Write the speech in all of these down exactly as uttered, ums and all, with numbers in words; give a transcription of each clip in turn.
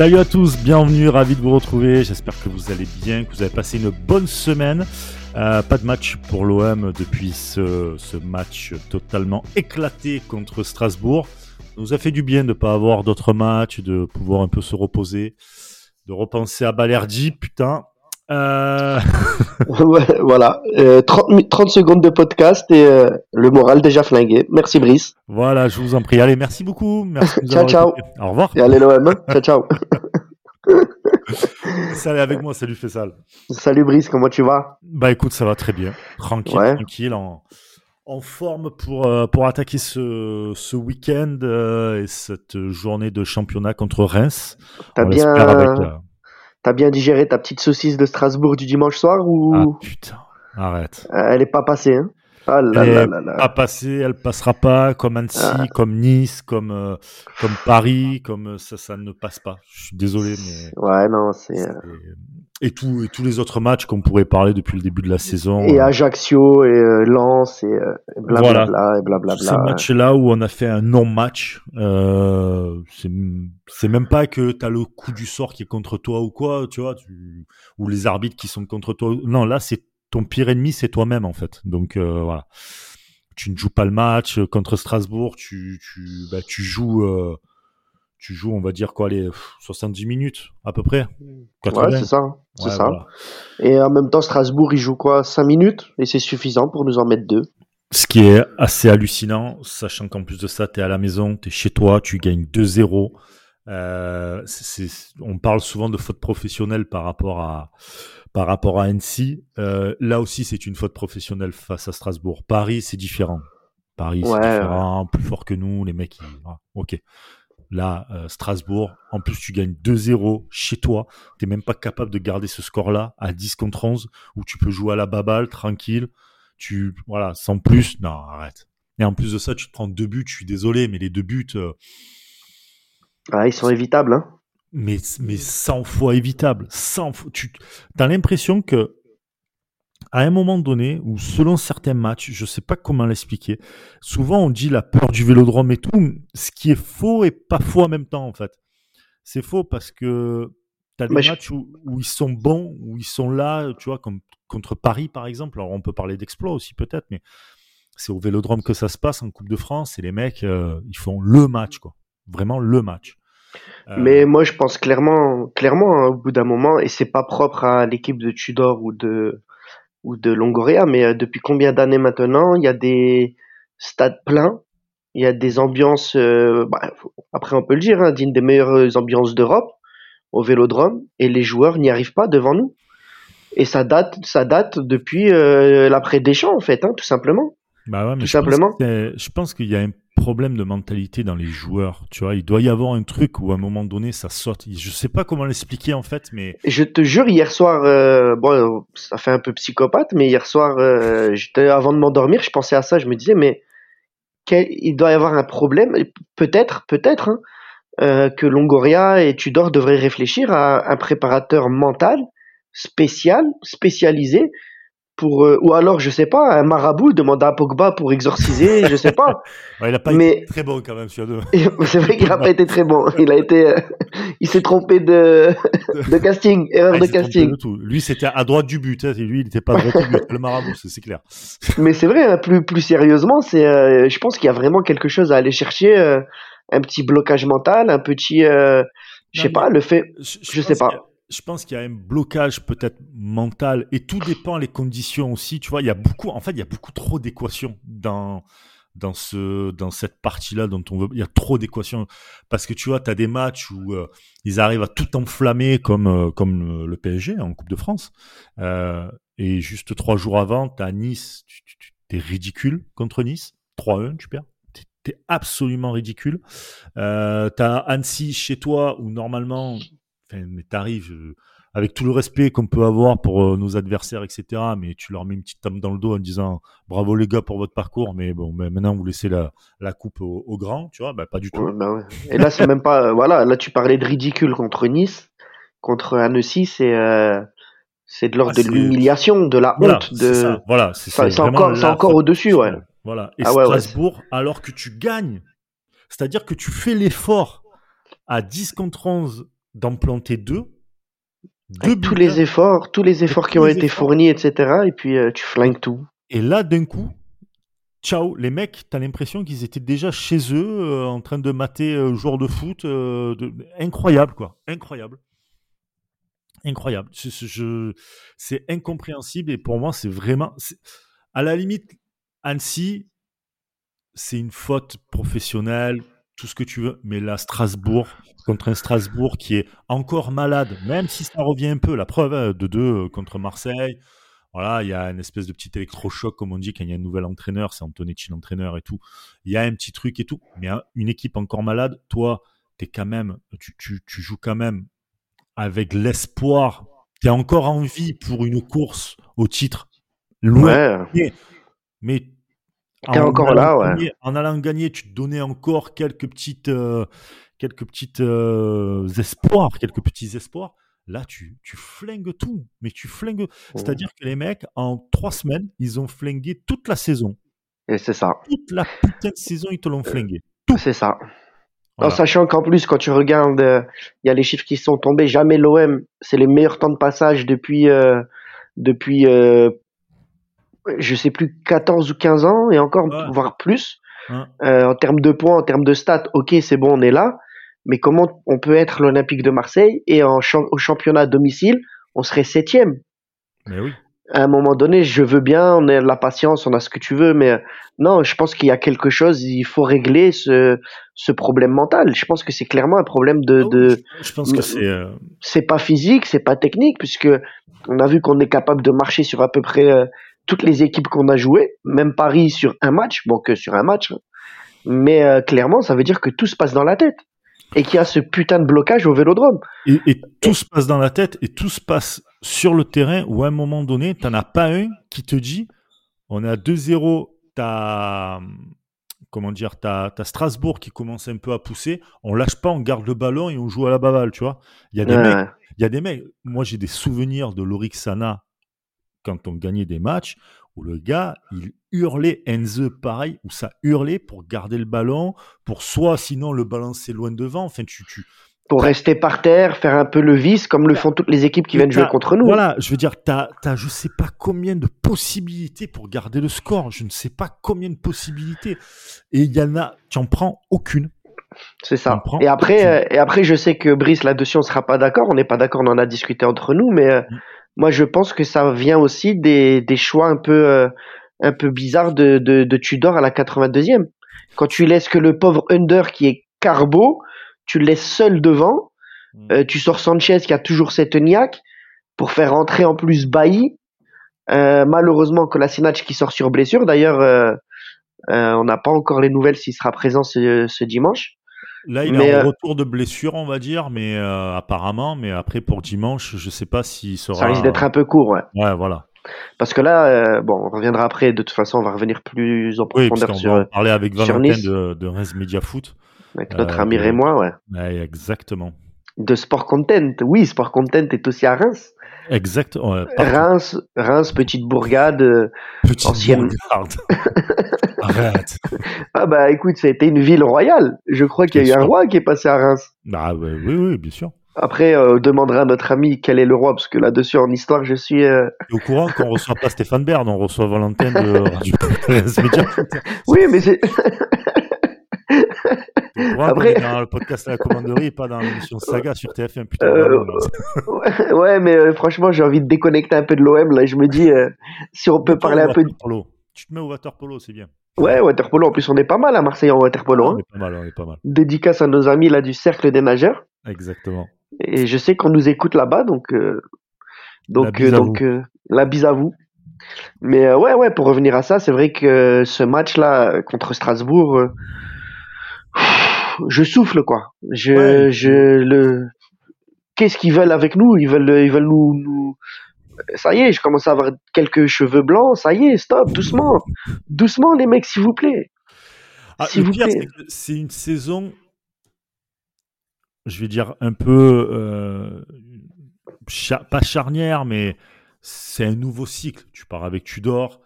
Salut à tous, bienvenue, ravi de vous retrouver. J'espère que vous allez bien, que vous avez passé une bonne semaine. Euh, pas de match pour l'O M depuis ce, ce match totalement éclaté contre Strasbourg. Ça nous a fait du bien de ne pas avoir d'autres matchs, de pouvoir un peu se reposer, de repenser à Balerdi, putain. Euh... ouais, voilà, euh, trente, trente secondes de podcast et euh, le moral déjà flingué. Merci Brice. Voilà, je vous en prie. Allez, merci beaucoup. Merci ciao, ciao. Écouté. Au revoir. Et allez l'O M. Ciao, ciao. Salut avec moi, salut Fessal. Salut Brice, comment tu vas ? Bah écoute, ça va très bien. Tranquille, ouais. tranquille, en, en forme pour, euh, pour attaquer ce, ce week-end euh, et cette journée de championnat contre Reims. T'as On bien... avec... Euh... T'as bien digéré ta petite saucisse de Strasbourg du dimanche soir ou... Ah putain, arrête. Elle est pas passée, hein. Ah là elle là là là. Pas passée, elle passera pas, comme Annecy, ah. comme Nice, comme, euh, comme Paris, comme ça, ça ne passe pas. Je suis désolé, mais... Ouais, non, c'est... c'est... Et, tout, et tous les autres matchs qu'on pourrait parler depuis le début de la saison. Et euh... Ajaccio, et euh, Lens, et euh, blablabla, voilà. et blablabla. Tous ces ouais. matchs-là où on a fait un non-match, euh, c'est, c'est même pas que t'as le coup du sort qui est contre toi ou quoi, tu vois, tu... ou les arbitres qui sont contre toi. Non, là, c'est ton pire ennemi, c'est toi-même, en fait. Donc, euh, voilà. Tu ne joues pas le match contre Strasbourg, tu, tu, bah, tu joues... Euh... Tu joues, on va dire quoi, les soixante-dix minutes à peu près. quatre-vingts. Ouais, c'est ça. C'est ouais, ça. Voilà. Et en même temps, Strasbourg, il joue quoi, cinq minutes, et c'est suffisant pour nous en mettre deux. Ce qui est assez hallucinant, sachant qu'en plus de ça, t'es à la maison, t'es chez toi, tu gagnes deux zéro. Euh, c'est, c'est, on parle souvent de faute professionnelle par rapport à par rapport à Annecy. Euh, là aussi, c'est une faute professionnelle face à Strasbourg. Paris, c'est différent. Paris, ouais, c'est différent, ouais. Plus fort que nous, les mecs. Ils... Ah, ok. Là, euh, Strasbourg, en plus tu gagnes deux zéro chez toi, t'es même pas capable de garder ce score-là à dix contre onze, où tu peux jouer à la baballe, tranquille, tu, voilà, sans plus, non, arrête. Et en plus de ça, tu te prends deux buts, je suis désolé, mais les deux buts... Euh... Ah, ils sont évitables, hein. Mais, mais cent fois évitables, cent fois... Tu as l'impression que, à un moment donné, ou selon certains matchs, je sais pas comment l'expliquer, souvent on dit la peur du Vélodrome et tout, ce qui est faux et pas faux en même temps, en fait. C'est faux parce que t'as des Mais matchs je... où, où ils sont bons, où ils sont là, tu vois, comme contre Paris, par exemple. Alors, on peut parler d'exploit aussi, peut-être, mais c'est au Vélodrome que ça se passe, en Coupe de France, et les mecs, euh, ils font le match, quoi. Vraiment le match. Euh... Mais moi, je pense clairement, clairement, hein, au bout d'un moment, et c'est pas propre à l'équipe de Tudor ou de... ou de Longoria, mais depuis combien d'années maintenant, il y a des stades pleins, il y a des ambiances, euh, bah, après on peut le dire, hein, d'une des meilleures ambiances d'Europe, au Vélodrome, et les joueurs n'y arrivent pas devant nous. Et ça date, ça date depuis euh, l'après-Deschamps, en fait, hein, tout simplement. Bah ouais, mais tout je, simplement. Pense je pense qu'il y a un problème de mentalité dans les joueurs, tu vois, il doit y avoir un truc où à un moment donné ça saute, je sais pas comment l'expliquer en fait, mais... Je te jure, hier soir, euh, bon, ça fait un peu psychopathe, mais hier soir, euh, j'étais, avant de m'endormir, je pensais à ça, je me disais, mais quel, il doit y avoir un problème, peut-être, peut-être, hein, euh, que Longoria et Tudor devraient réfléchir à un préparateur mental, spécial, spécialisé, pour, euh, ou alors, je sais pas, un marabout demande à Pogba pour exorciser, je sais pas. Ouais, il a pas mais... été très bon quand même, sur deux. C'est vrai qu'il a pas été très bon. Il a été, euh, il s'est trompé de, de casting, erreur ah, de casting. De tout. Lui, c'était à droite du but. Hein. Lui, il était pas à droite du but. Le marabout, c'est, c'est clair. Mais c'est vrai. Hein, plus, plus sérieusement, c'est, euh, je pense qu'il y a vraiment quelque chose à aller chercher, euh, un petit blocage mental, un petit, euh, je sais pas, le fait, je, je, je sais pas. Que... Je pense qu'il y a un blocage peut-être mental et tout dépend les conditions aussi. Tu vois, il y a beaucoup, en fait, il y a beaucoup trop d'équations dans, dans, ce, dans cette partie-là dont on veut. Il y a trop d'équations parce que tu vois, tu as des matchs où euh, ils arrivent à tout enflammer comme, euh, comme le P S G en Coupe de France. Euh, et juste trois jours avant, tu as Nice, tu, tu, tu, t'es ridicule contre Nice. trois un, tu perds. T'es absolument ridicule. Euh, tu as Annecy chez toi où normalement. Mais t'arrives, euh, avec tout le respect qu'on peut avoir pour euh, nos adversaires, et cetera, mais tu leur mets une petite tame dans le dos en disant « Bravo les gars pour votre parcours, mais bon, mais maintenant vous laissez la, la coupe au, au grand, tu vois, bah, pas du tout. Ouais, » bah ouais. Et là, c'est même pas… Euh, voilà, là tu parlais de ridicule contre Nice, contre Annecy, c'est… Euh... C'est de l'ordre ah, de c'est... l'humiliation, de la voilà, honte. C'est de... Ça. Voilà, c'est, enfin, c'est, c'est encore, c'est encore au-dessus, ouais. Voilà. Et ah, Strasbourg, ouais, ouais, alors que tu gagnes, c'est-à-dire que tu fais l'effort à dix contre onze d'en planter deux. deux tous les efforts, tous les efforts et qui ont été efforts. fournis, et cetera. Et puis euh, tu flingues tout. Et là, d'un coup, ciao, les mecs, t'as l'impression qu'ils étaient déjà chez eux, euh, en train de mater euh, joueurs de foot. Euh, de... Incroyable, quoi. Incroyable. Incroyable. Je, je, je... C'est incompréhensible. Et pour moi, c'est vraiment... C'est... À la limite, Annecy, c'est une faute professionnelle, tout ce que tu veux. Mais là, Strasbourg, contre un Strasbourg qui est encore malade, même si ça revient un peu. La preuve, de deux contre Marseille. Voilà, il y a une espèce de petit électrochoc, comme on dit, quand il y a un nouvel entraîneur. C'est Antonetti l'entraîneur et tout. Il y a un petit truc et tout. Mais hein, une équipe encore malade, toi, t'es quand même, tu, tu, tu joues quand même avec l'espoir. T'es encore en vie pour une course au titre. Loin. Ouais. Mais t'es en encore là, gagner, ouais. En allant gagner, tu te donnais encore quelques petites, euh, quelques petites euh, espoirs, quelques petits espoirs. Là, tu, tu flingues tout, mais tu flingues. Oh. C'est-à-dire que les mecs, en trois semaines, ils ont flingué toute la saison. Et c'est ça. Toute la putain de saison, ils te l'ont flingué. Tout. C'est ça. Voilà. En sachant qu'en plus, quand tu regardes, il euh, y a les chiffres qui sont tombés. Jamais l'O M, c'est les meilleurs temps de passage depuis, euh, depuis. Euh, je sais plus, quatorze ou quinze ans et encore, ouais. voire plus, hein. euh, en termes de points, en termes de stats, ok, c'est bon, on est là, mais comment on peut être l'Olympique de Marseille et en ch- au championnat à domicile, on serait septième. Mais oui. À un moment donné, je veux bien, on a de la patience, on a ce que tu veux, mais euh, non, je pense qu'il y a quelque chose, il faut régler ce, ce problème mental. Je pense que c'est clairement un problème de... de oh, je pense que c'est... Euh... C'est pas physique, c'est pas technique, puisque on a vu qu'on est capable de marcher sur à peu près... Euh, toutes les équipes qu'on a jouées, même Paris sur un match, bon que sur un match, mais euh, clairement, ça veut dire que tout se passe dans la tête et qu'il y a ce putain de blocage au Vélodrome. Et, et tout et... se passe dans la tête et tout se passe sur le terrain où à un moment donné, t'en as pas un qui te dit on a deux zéro, t'as, comment dire, t'as, t'as Strasbourg qui commence un peu à pousser, on lâche pas, on garde le ballon et on joue à la baballe, tu vois. Il y a des ouais. mecs, il y a des mecs, moi j'ai des souvenirs de Lorik Sana quand on gagnait des matchs, où le gars, il hurlait, Enze, pareil, où ça hurlait pour garder le ballon, pour soit, sinon, le balancer loin devant. Enfin, tu, tu... Pour rester par terre, faire un peu le vice, comme le font toutes les équipes qui viennent jouer contre nous. Voilà, je veux dire, t'as, t'as je ne sais pas combien de possibilités pour garder le score. Je ne sais pas combien de possibilités. Et il y en a, tu n'en prends aucune. C'est ça. Et après, aucune. Et après, je sais que Brice, là-dessus, on ne sera pas d'accord. On n'est pas d'accord, on en a discuté entre nous, mais... Mm. Moi, je pense que ça vient aussi des, des choix un peu, euh, un peu bizarres de, de, de Tudor à la quatre-vingt-deuxième. Quand tu laisses que le pauvre Under qui est carbo, tu le laisses seul devant, euh, tu sors Sanchez qui a toujours cette niaque pour faire rentrer en plus Bailly. Euh, malheureusement, Kolasinac qui sort sur blessure. D'ailleurs, euh, euh, on n'a pas encore les nouvelles s'il sera présent ce, ce dimanche. Là, il est en euh, retour de blessure, on va dire, mais euh, apparemment, mais après pour dimanche, je ne sais pas s'il sera. Ça risque d'être un peu court, ouais. Ouais, voilà. Parce que là, euh, bon, on reviendra après. De toute façon, on va revenir plus en profondeur oui, sur. On va en parler avec Valentin Nice, de, de Reims Media Foot. Avec notre euh, ami euh, Rémois, ouais. ouais. Exactement. De Sport Content, oui, Sport Content est aussi à Reims. Exact. Ouais, Reims, Reims, petite bourgade. Petite ancienne... bourgade. Arrête. Ah bah écoute, ça a été une ville royale. Je crois bien qu'il y a eu sûr. Un roi qui est passé à Reims. Ah bah, oui, oui, bien sûr. Après, euh, on demandera à notre ami quel est le roi, parce que là-dessus, en histoire, je suis... Euh... Au courant qu'on ne reçoit pas Stéphane Bern, on reçoit Valentin de... Oui, mais c'est... Après, dans le podcast à la commanderie et pas dans l'émission Saga sur T F un. Putain, euh, ouais, ouais, mais euh, franchement, j'ai envie de déconnecter un peu de l'O M. Là, je me dis, euh, si on peut parler un peu de. Polo. Tu te mets au water polo, c'est bien. Ouais, water polo. En plus, on est pas mal à Marseille en water polo. On est pas mal, on est pas mal. Dédicace à nos amis là du cercle des nageurs. Exactement. Et je sais qu'on nous écoute là-bas, donc euh, donc la bise, euh, donc, euh, la bise à vous. Mais euh, ouais, ouais, pour revenir à ça, c'est vrai que ce match-là contre Strasbourg. Euh, Je souffle quoi. Je, ouais. je le. Qu'est-ce qu'ils veulent avec nous ? Ils veulent, ils veulent nous, nous. Ça y est, je commence à avoir quelques cheveux blancs. Ça y est, stop, doucement, doucement les mecs, s'il vous plaît. Ah, s'il vous pire, plaît. C'est, c'est une saison. Je vais dire un peu euh, cha- pas charnière, mais c'est un nouveau cycle. Tu pars avec Tudor.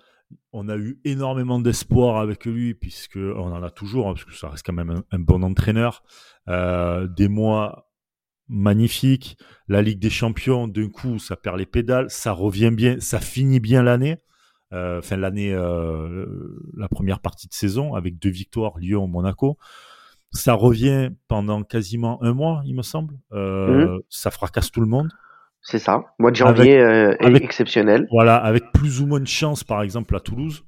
On a eu énormément d'espoir avec lui, puisque on en a toujours, hein, parce que ça reste quand même un, un bon entraîneur. Euh, des mois magnifique. La Ligue des Champions, d'un coup, ça perd les pédales, ça revient bien, ça finit bien l'année. Euh, enfin, l'année, euh, la première partie de saison, avec deux victoires, Lyon, Monaco. Ça revient pendant quasiment un mois, il me semble. Euh, mmh. Ça fracasse tout le monde. C'est ça. Mois de janvier avec, euh, avec, exceptionnel. Voilà, avec plus ou moins de chance, par exemple, à Toulouse.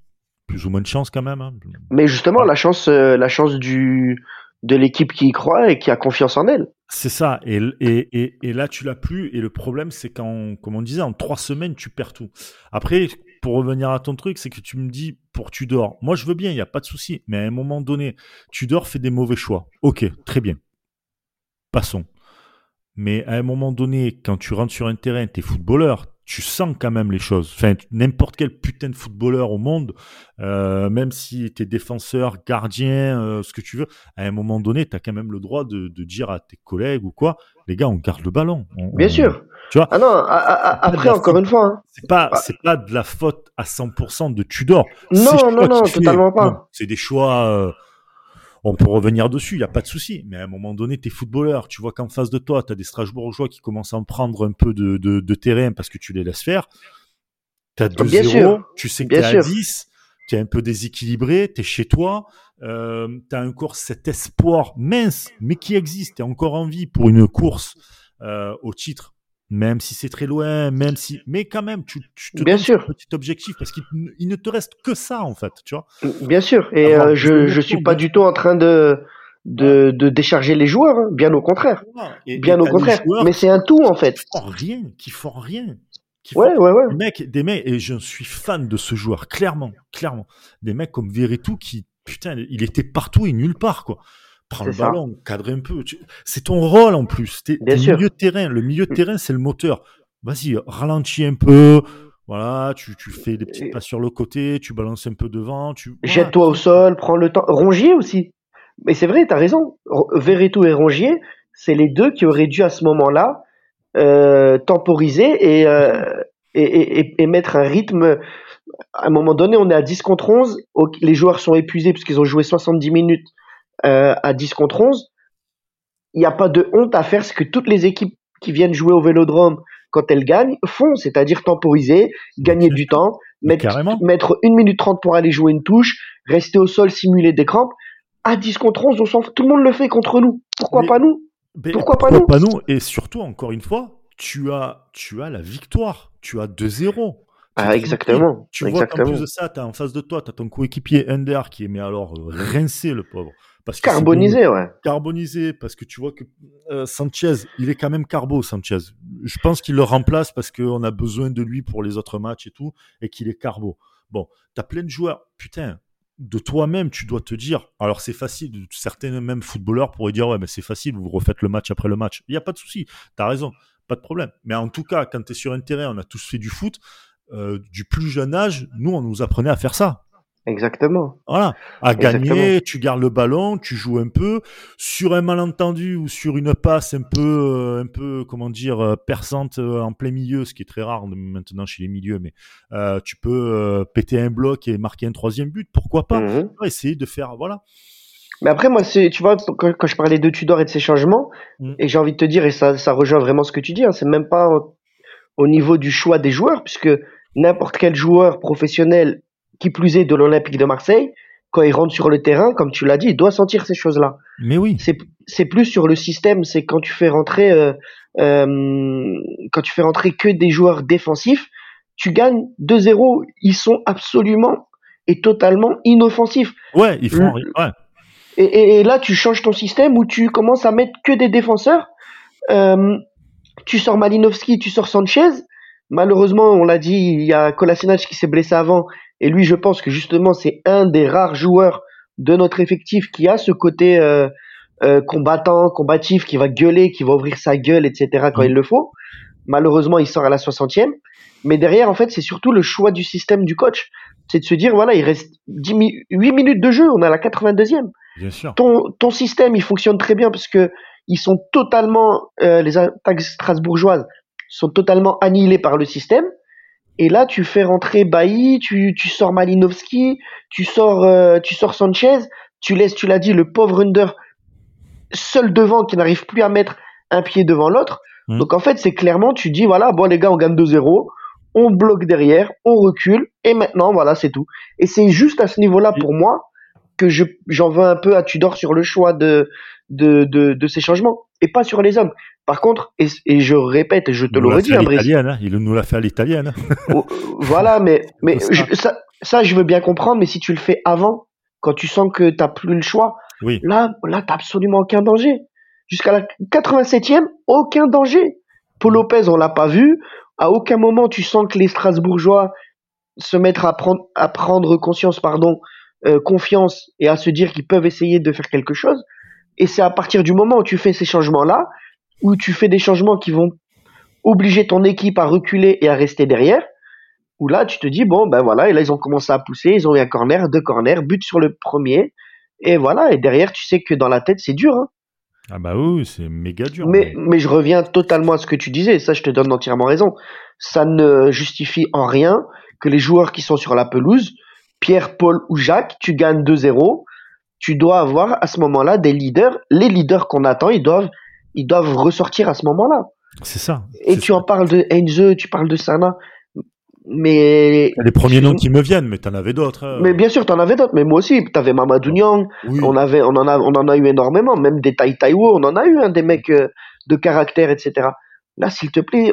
Plus ou moins de chance, quand même. Hein. Mais justement, ouais. la chance, euh, la chance du, de l'équipe qui y croit et qui a confiance en elle. C'est ça. Et, et, et, et là, tu l'as plus. Et le problème, c'est qu'en, comme on disait, en trois semaines, tu perds tout. Après, pour revenir à ton truc, c'est que tu me dis, pour Tudor, moi, je veux bien, il n'y a pas de souci. Mais à un moment donné, Tudor fait des mauvais choix. OK, très bien. Passons. Mais à un moment donné, quand tu rentres sur un terrain, t'es footballeur, tu sens quand même les choses. Enfin, n'importe quel putain de footballeur au monde, euh, même si t'es défenseur, gardien, euh, ce que tu veux, à un moment donné, t'as quand même le droit de, de dire à tes collègues ou quoi, les gars, on garde le ballon. On, Bien on, sûr. Tu vois. Ah non, a, a, après, encore faute, une fois. Hein. C'est pas, c'est pas de la faute à cent pour cent de Tudor. Non, non, non, totalement pas. Non, c'est des choix. Euh, On peut revenir dessus, il n'y a pas de souci. Mais à un moment donné, tu es footballeur. Tu vois qu'en face de toi, tu as des Strasbourgeois qui commencent à en prendre un peu de, de, de terrain parce que tu les laisses faire. Tu as deux zéro, tu sais que tu es à dix, tu es un peu déséquilibré, tu es chez toi. Euh, tu as encore cet espoir mince, mais qui existe. Tu es encore en vie pour une course euh, au titre. Même si c'est très loin, même si, mais quand même, tu, tu te donnes un petit objectif parce qu'il il ne te reste que ça en fait, tu vois. Bien sûr, et euh, je je suis pas du tout en train de de, de décharger les joueurs, hein. Bien au contraire, et, bien et au contraire. Mais c'est un tout en fait. Qui font rien, qui font rien. Qui ouais, font... ouais, ouais. Des mecs, des mecs, et je suis fan de ce joueur, clairement, clairement. Des mecs comme Veretout qui, putain, il était partout et nulle part quoi. Prends c'est le ballon, ça. Cadre un peu. C'est ton rôle en plus. T'es, t'es milieu de terrain. Le milieu de terrain, c'est le moteur. Vas-y, ralentis un peu. Voilà, tu, tu fais des petites passes sur le côté, tu balances un peu devant. Tu... Voilà. Jette-toi au sol, prends le temps. Rongier aussi. Mais c'est vrai, t'as raison. Veretout et Rongier, c'est les deux qui auraient dû à ce moment-là euh, temporiser et, euh, et, et, et mettre un rythme. À un moment donné, on est à dix contre onze. Les joueurs sont épuisés parce qu'ils ont joué soixante-dix minutes. Euh, à dix contre onze, il n'y a pas de honte à faire ce que toutes les équipes qui viennent jouer au Vélodrome quand elles gagnent font, c'est-à-dire temporiser, gagner du temps, mettre, mettre une minute trente pour aller jouer une touche, rester au sol, simuler des crampes. À dix contre onze, on s'en fout. Tout le monde le fait contre nous. Pourquoi mais, pas nous pourquoi, pourquoi pas nous, pas nous. Et surtout, encore une fois, tu as, tu as la victoire. Tu as deux zéro. Ah, exactement. Tu vois qu'en plus de ça, t'as en face de toi, t'as ton coéquipier Under qui est mais alors rincé le pauvre. Parce que carbonisé, bon, ouais. Carbonisé, parce que tu vois que euh, Sanchez, il est quand même carbo, Sanchez. Je pense qu'il le remplace parce qu'on a besoin de lui pour les autres matchs et tout, et qu'il est carbo. Bon, t'as plein de joueurs. Putain, de toi-même, tu dois te dire. Alors c'est facile. Certains même footballeurs pourraient dire ouais, mais c'est facile. Vous refaites le match après le match. Il y a pas de souci. T'as raison, pas de problème. Mais en tout cas, quand t'es sur un terrain, on a tous fait du foot. Euh, du plus jeune âge, nous, on nous apprenait à faire ça. Exactement. Voilà. À gagner, exactement. Tu gardes le ballon, tu joues un peu. Sur un malentendu ou sur une passe un peu, euh, un peu, comment dire, euh, perçante euh, en plein milieu, ce qui est très rare maintenant chez les milieux, mais euh, tu peux euh, péter un bloc et marquer un troisième but. Pourquoi pas ? Mm-hmm. Ouais, essayer de faire, voilà. Mais après, moi, c'est, tu vois, quand, quand je parlais de Tudor et de ses changements, mm. et j'ai envie de te dire, et ça, ça rejoint vraiment ce que tu dis, hein, c'est même pas au niveau du choix des joueurs, puisque n'importe quel joueur professionnel, qui plus est de l'Olympique de Marseille, quand il rentre sur le terrain, comme tu l'as dit, il doit sentir ces choses-là. Mais oui. C'est, c'est plus sur le système, c'est quand tu fais rentrer, euh, euh, quand tu fais rentrer que des joueurs défensifs, tu gagnes deux zéro. Ils sont absolument et totalement inoffensifs. Ouais, ils font. Le, ouais. Et, et, et là, tu changes ton système où tu commences à mettre que des défenseurs. Euh, Tu sors Malinowski, tu sors Sanchez. Malheureusement, on l'a dit, il y a Kolasinac qui s'est blessé avant. Et lui, je pense que justement, c'est un des rares joueurs de notre effectif qui a ce côté euh, euh, combattant, combatif, qui va gueuler, qui va ouvrir sa gueule, et cetera quand il le faut. Malheureusement, il sort à la soixantième. Mais derrière, en fait, c'est surtout le choix du système du coach. C'est de se dire, voilà, il reste dix mi- huit minutes de jeu, on est à la quatre-vingt-deuxième. Bien sûr. Ton, ton système, il fonctionne très bien parce que ils sont totalement, euh, les attaques strasbourgeoises sont totalement annihilées par le système. Et là, tu fais rentrer Bailly, tu, tu sors Malinowski, tu sors, euh, tu sors Sanchez, tu laisses, tu l'as dit, le pauvre Under seul devant qui n'arrive plus à mettre un pied devant l'autre. Mmh. Donc en fait, c'est clairement, tu dis, voilà, bon les gars, on gagne deux zéro, on bloque derrière, on recule, et maintenant, voilà, c'est tout. Et c'est juste à ce niveau-là, pour moi, que je, j'en veux un peu à Tudor sur le choix de, de, de, de ces changements, et pas sur les hommes. Par contre, et, et je répète, je te l'aurais dit, hein, Brice. Hein, il nous l'a fait à l'italienne. Voilà, mais, mais je, ça, ça, je veux bien comprendre, mais si tu le fais avant, quand tu sens que t'as plus le choix, oui. là, là, t'as absolument aucun danger. Jusqu'à la quatre-vingt-septième, aucun danger. Paul Lopez, on l'a pas vu. À aucun moment, tu sens que les Strasbourgeois se mettent à prendre, à prendre conscience, pardon, euh, confiance et à se dire qu'ils peuvent essayer de faire quelque chose. Et c'est à partir du moment où tu fais ces changements-là, où tu fais des changements qui vont obliger ton équipe à reculer et à rester derrière, où là, tu te dis, bon, ben voilà, et là, ils ont commencé à pousser, ils ont eu un corner, deux corners, but sur le premier, et voilà, et derrière, tu sais que dans la tête, c'est dur, hein. Ah bah oui, c'est méga dur. Mais, mais... mais je reviens totalement à ce que tu disais, ça je te donne entièrement raison. Ça ne justifie en rien que les joueurs qui sont sur la pelouse, Pierre, Paul ou Jacques, tu gagnes deux zéro, tu dois avoir à ce moment-là des leaders. Les leaders qu'on attend, ils doivent, ils doivent ressortir à ce moment-là. C'est ça. Et c'est tu ça. En parles de Enze, tu parles de Sana, mais... Les premiers noms qui me viennent, mais t'en avais d'autres. Hein. Mais bien sûr, t'en avais d'autres, mais moi aussi. T'avais Mamadou Niang, oui. on, avait, on, en a, on en a eu énormément, même des Tai Taiwo, on en a eu, hein, des mecs euh, de caractère, et cetera. Là, s'il te plaît,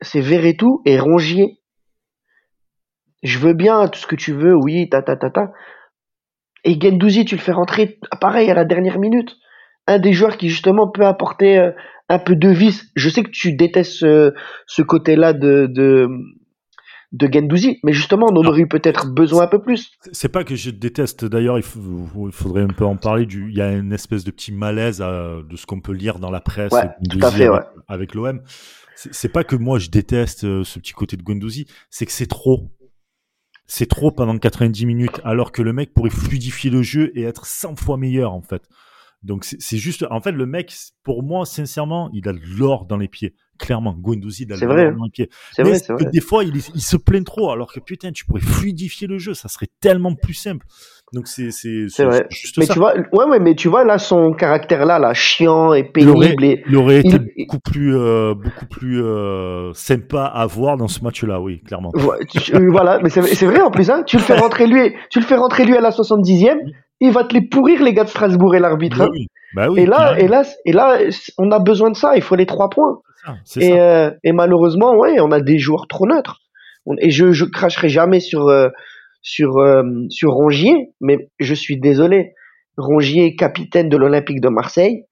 c'est Veretout et Rongier. Je veux bien tout ce que tu veux, oui, ta ta ta ta. Et Gendouzi, tu le fais rentrer, pareil, à la dernière minute. Un des joueurs qui, justement, peut apporter euh, un peu de vice. Je sais que tu détestes euh, ce côté-là de... de de Gendouzi, mais justement on en aurait eu peut-être besoin un peu plus. C'est pas que je déteste, d'ailleurs il, faut, il faudrait un peu en parler, du, il y a une espèce de petit malaise à, de ce qu'on peut lire dans la presse, ouais, tout à fait, ouais. avec l'O M. C'est, c'est pas que moi je déteste ce petit côté de Gendouzi, c'est que c'est trop. C'est trop pendant quatre-vingt-dix minutes, alors que le mec pourrait fluidifier le jeu et être cent fois meilleur en fait. Donc c'est, c'est juste, en fait le mec, pour moi sincèrement, il a de l'or dans les pieds. Clairement, Gendouzi, dans le pied. C'est mais vrai, c'est vrai. Des fois, il, il se plaint trop, alors que putain, tu pourrais fluidifier le jeu, ça serait tellement plus simple. Donc, c'est, c'est, c'est, c'est vrai. Juste mais ça. Tu vois, ouais, ouais, mais tu vois, là, son caractère là, là, chiant et pénible. Et, il aurait été il, beaucoup plus, euh, beaucoup plus euh, sympa à voir dans ce match-là, oui, clairement. Ouais, tu, euh, voilà, mais c'est, c'est vrai en plus, hein, tu le fais rentrer lui, tu le fais rentrer lui à la soixante-dixième, il va te les pourrir, les gars de Strasbourg et l'arbitre. Bah, hein. oui. Bah, oui, et là, et là, et là, on a besoin de ça, il faut les trois points. Ah, et, euh, et malheureusement, ouais, on a des joueurs trop neutres. On, et je, je cracherai jamais sur euh, sur euh, sur Rongier, mais je suis désolé. Rongier est capitaine de l'Olympique de Marseille.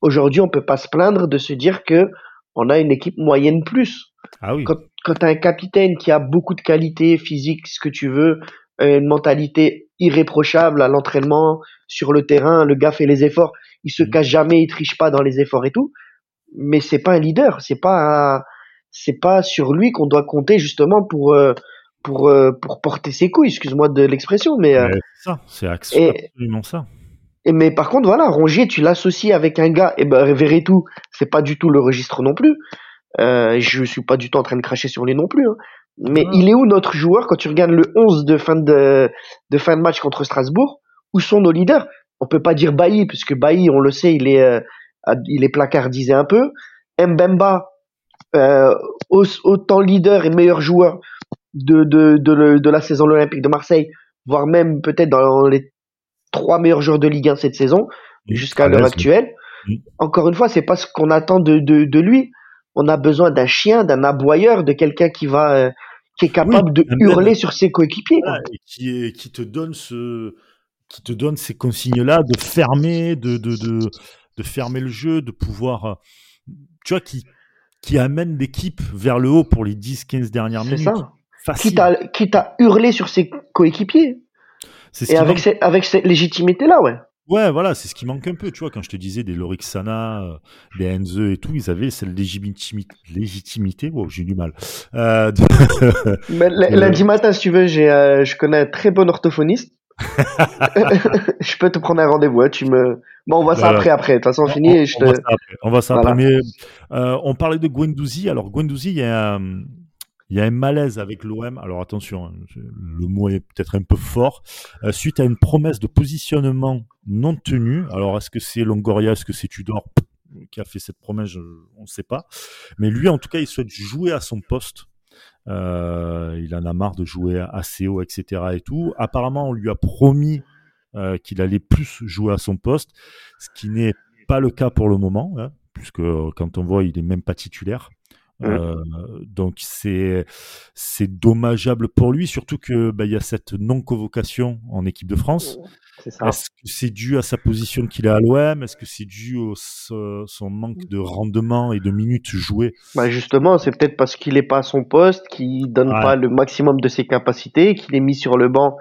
Aujourd'hui, on peut pas se plaindre de se dire que on a une équipe moyenne plus. Ah oui. Quand, quand t'as un capitaine qui a beaucoup de qualités physiques, ce que tu veux, une mentalité irréprochable à l'entraînement, sur le terrain, le gars fait les efforts, il se mmh. cache jamais, il triche pas dans les efforts et tout. Mais c'est pas un leader, c'est pas un, c'est pas sur lui qu'on doit compter justement pour pour pour porter ses couilles, excuse-moi de l'expression, mais, mais c'est ça, c'est absolument et, ça. Et mais par contre voilà, Rongier, tu l'associes avec un gars, et ben Veretout, c'est pas du tout le registre non plus. Euh, je suis pas du tout en train de cracher sur lui non plus. Hein. Mais ah. il est où notre joueur quand tu regardes le onze de fin de de fin de match contre Strasbourg, où sont nos leaders? On peut pas dire Bailly, parce que Bailly, on le sait, il est euh, il est placardisé un peu. Mbemba, euh, autant leader et meilleur joueur de, de, de, le, de la saison de l'Olympique de Marseille, voire même peut-être dans les trois meilleurs joueurs de Ligue un cette saison, oui, jusqu'à l'heure actuelle. Oui. Encore une fois, c'est pas ce qu'on attend de, de, de lui. On a besoin d'un chien, d'un aboyeur, de quelqu'un qui va, euh, qui est capable oui, de hurler sur ses coéquipiers. Ah, et qui, est, qui te donne ce, qui te donne ces consignes-là de fermer, de, de, de... de fermer le jeu, de pouvoir, tu vois, qui, qui amène l'équipe vers le haut pour les dix quinze dernières minutes. C'est ça. Facile. Quitte à, quitte à hurler sur ses coéquipiers. C'est ce Et avec, ces, avec cette légitimité-là, ouais. Ouais, voilà, c'est ce qui manque un peu, tu vois, quand je te disais des Lorixana, euh, des Enze et tout, ils avaient cette légitimité, légitimité, wow, j'ai du mal. Euh, de... Mais l- lundi matin, si tu veux, j'ai, euh, je connais un très bon orthophoniste. Je peux te prendre un rendez-vous, hein, tu me... Bon, on voit ça voilà. après, après. De toute façon, on finit on, et je te... On voit ça après. On, voit ça voilà. après. Mais, euh, on parlait de Gendouzi. Alors, Gendouzi, il y, y a un malaise avec l'O M. Alors, attention, le mot est peut-être un peu fort. Euh, suite à une promesse de positionnement non tenue. Alors, est-ce que c'est Longoria, est-ce que c'est Tudor ? qui a fait cette promesse, je, on ne sait pas. Mais lui, en tout cas, il souhaite jouer à son poste. Euh, il en a marre de jouer assez haut, et cetera. Et tout. Apparemment, on lui a promis euh, qu'il allait plus jouer à son poste, ce qui n'est pas le cas pour le moment, hein, puisque quand on voit, il n'est même pas titulaire. Euh, donc c'est, c'est dommageable pour lui, surtout que bah, y a cette non-convocation en équipe de France. C'est ça. Est-ce que c'est dû à sa position qu'il a à l'O M ? Est-ce que c'est dû au son manque de rendement et de minutes jouées ? Bah justement, c'est peut-être parce qu'il n'est pas à son poste, qu'il ne donne ouais. pas le maximum de ses capacités, qu'il est mis sur le banc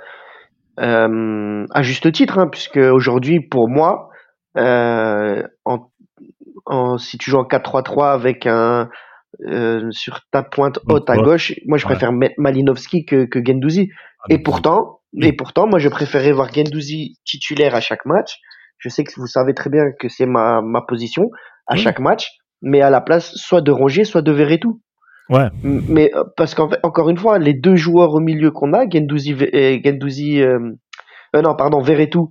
euh, à juste titre, hein, puisque aujourd'hui, pour moi, euh, en, en, si tu joues en quatre trois trois avec un Euh, sur ta pointe haute à gauche, moi je ouais. préfère Malinowski que, que Gendouzi. Ah, et pourtant, oui. et pourtant, moi je préférais voir Gendouzi titulaire à chaque match. Je sais que vous savez très bien que c'est ma, ma position à oui. chaque match, mais à la place soit de Rongier, soit de Veretout. Ouais. M- mais parce qu'en fait, encore une fois, les deux joueurs au milieu qu'on a, Gendouzi, euh, Gendouzi, euh, euh, non pardon, Veretout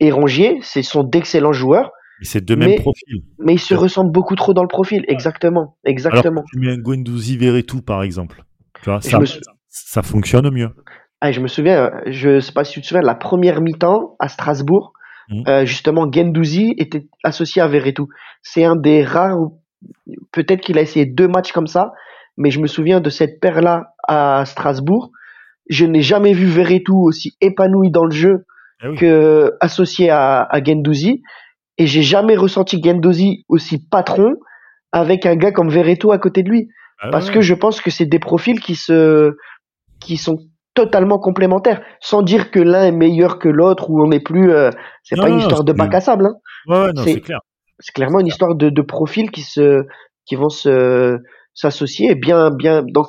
et Rongier, ce sont d'excellents joueurs. C'est deux mêmes mais, profils. Mais ils se ouais. ressemblent beaucoup trop dans le profil, exactement. exactement. Alors que tu mets un Gendouzi Veretout, par exemple. Tu vois, ça, sou... ça fonctionne mieux. Ah, je me souviens, je ne sais pas si tu te souviens, la première mi-temps à Strasbourg, mmh. euh, justement, Gendouzi était associé à Veretout. C'est un des rares, peut-être qu'il a essayé deux matchs comme ça, mais je me souviens de cette paire-là à Strasbourg. Je n'ai jamais vu Veretout aussi épanoui dans le jeu eh oui. que associé à, à Gendouzi. Et j'ai jamais ressenti Gendouzi aussi patron avec un gars comme Veretout à côté de lui. Ah parce ouais. que je pense que c'est des profils qui se, qui sont totalement complémentaires. Sans dire que l'un est meilleur que l'autre ou on n'est plus, euh, c'est non, pas non, une histoire de bac à sable, hein. Ouais, non, c'est, c'est clair. C'est clairement c'est une clair. histoire de, de profils qui se, qui vont se, s'associer bien, bien. Donc,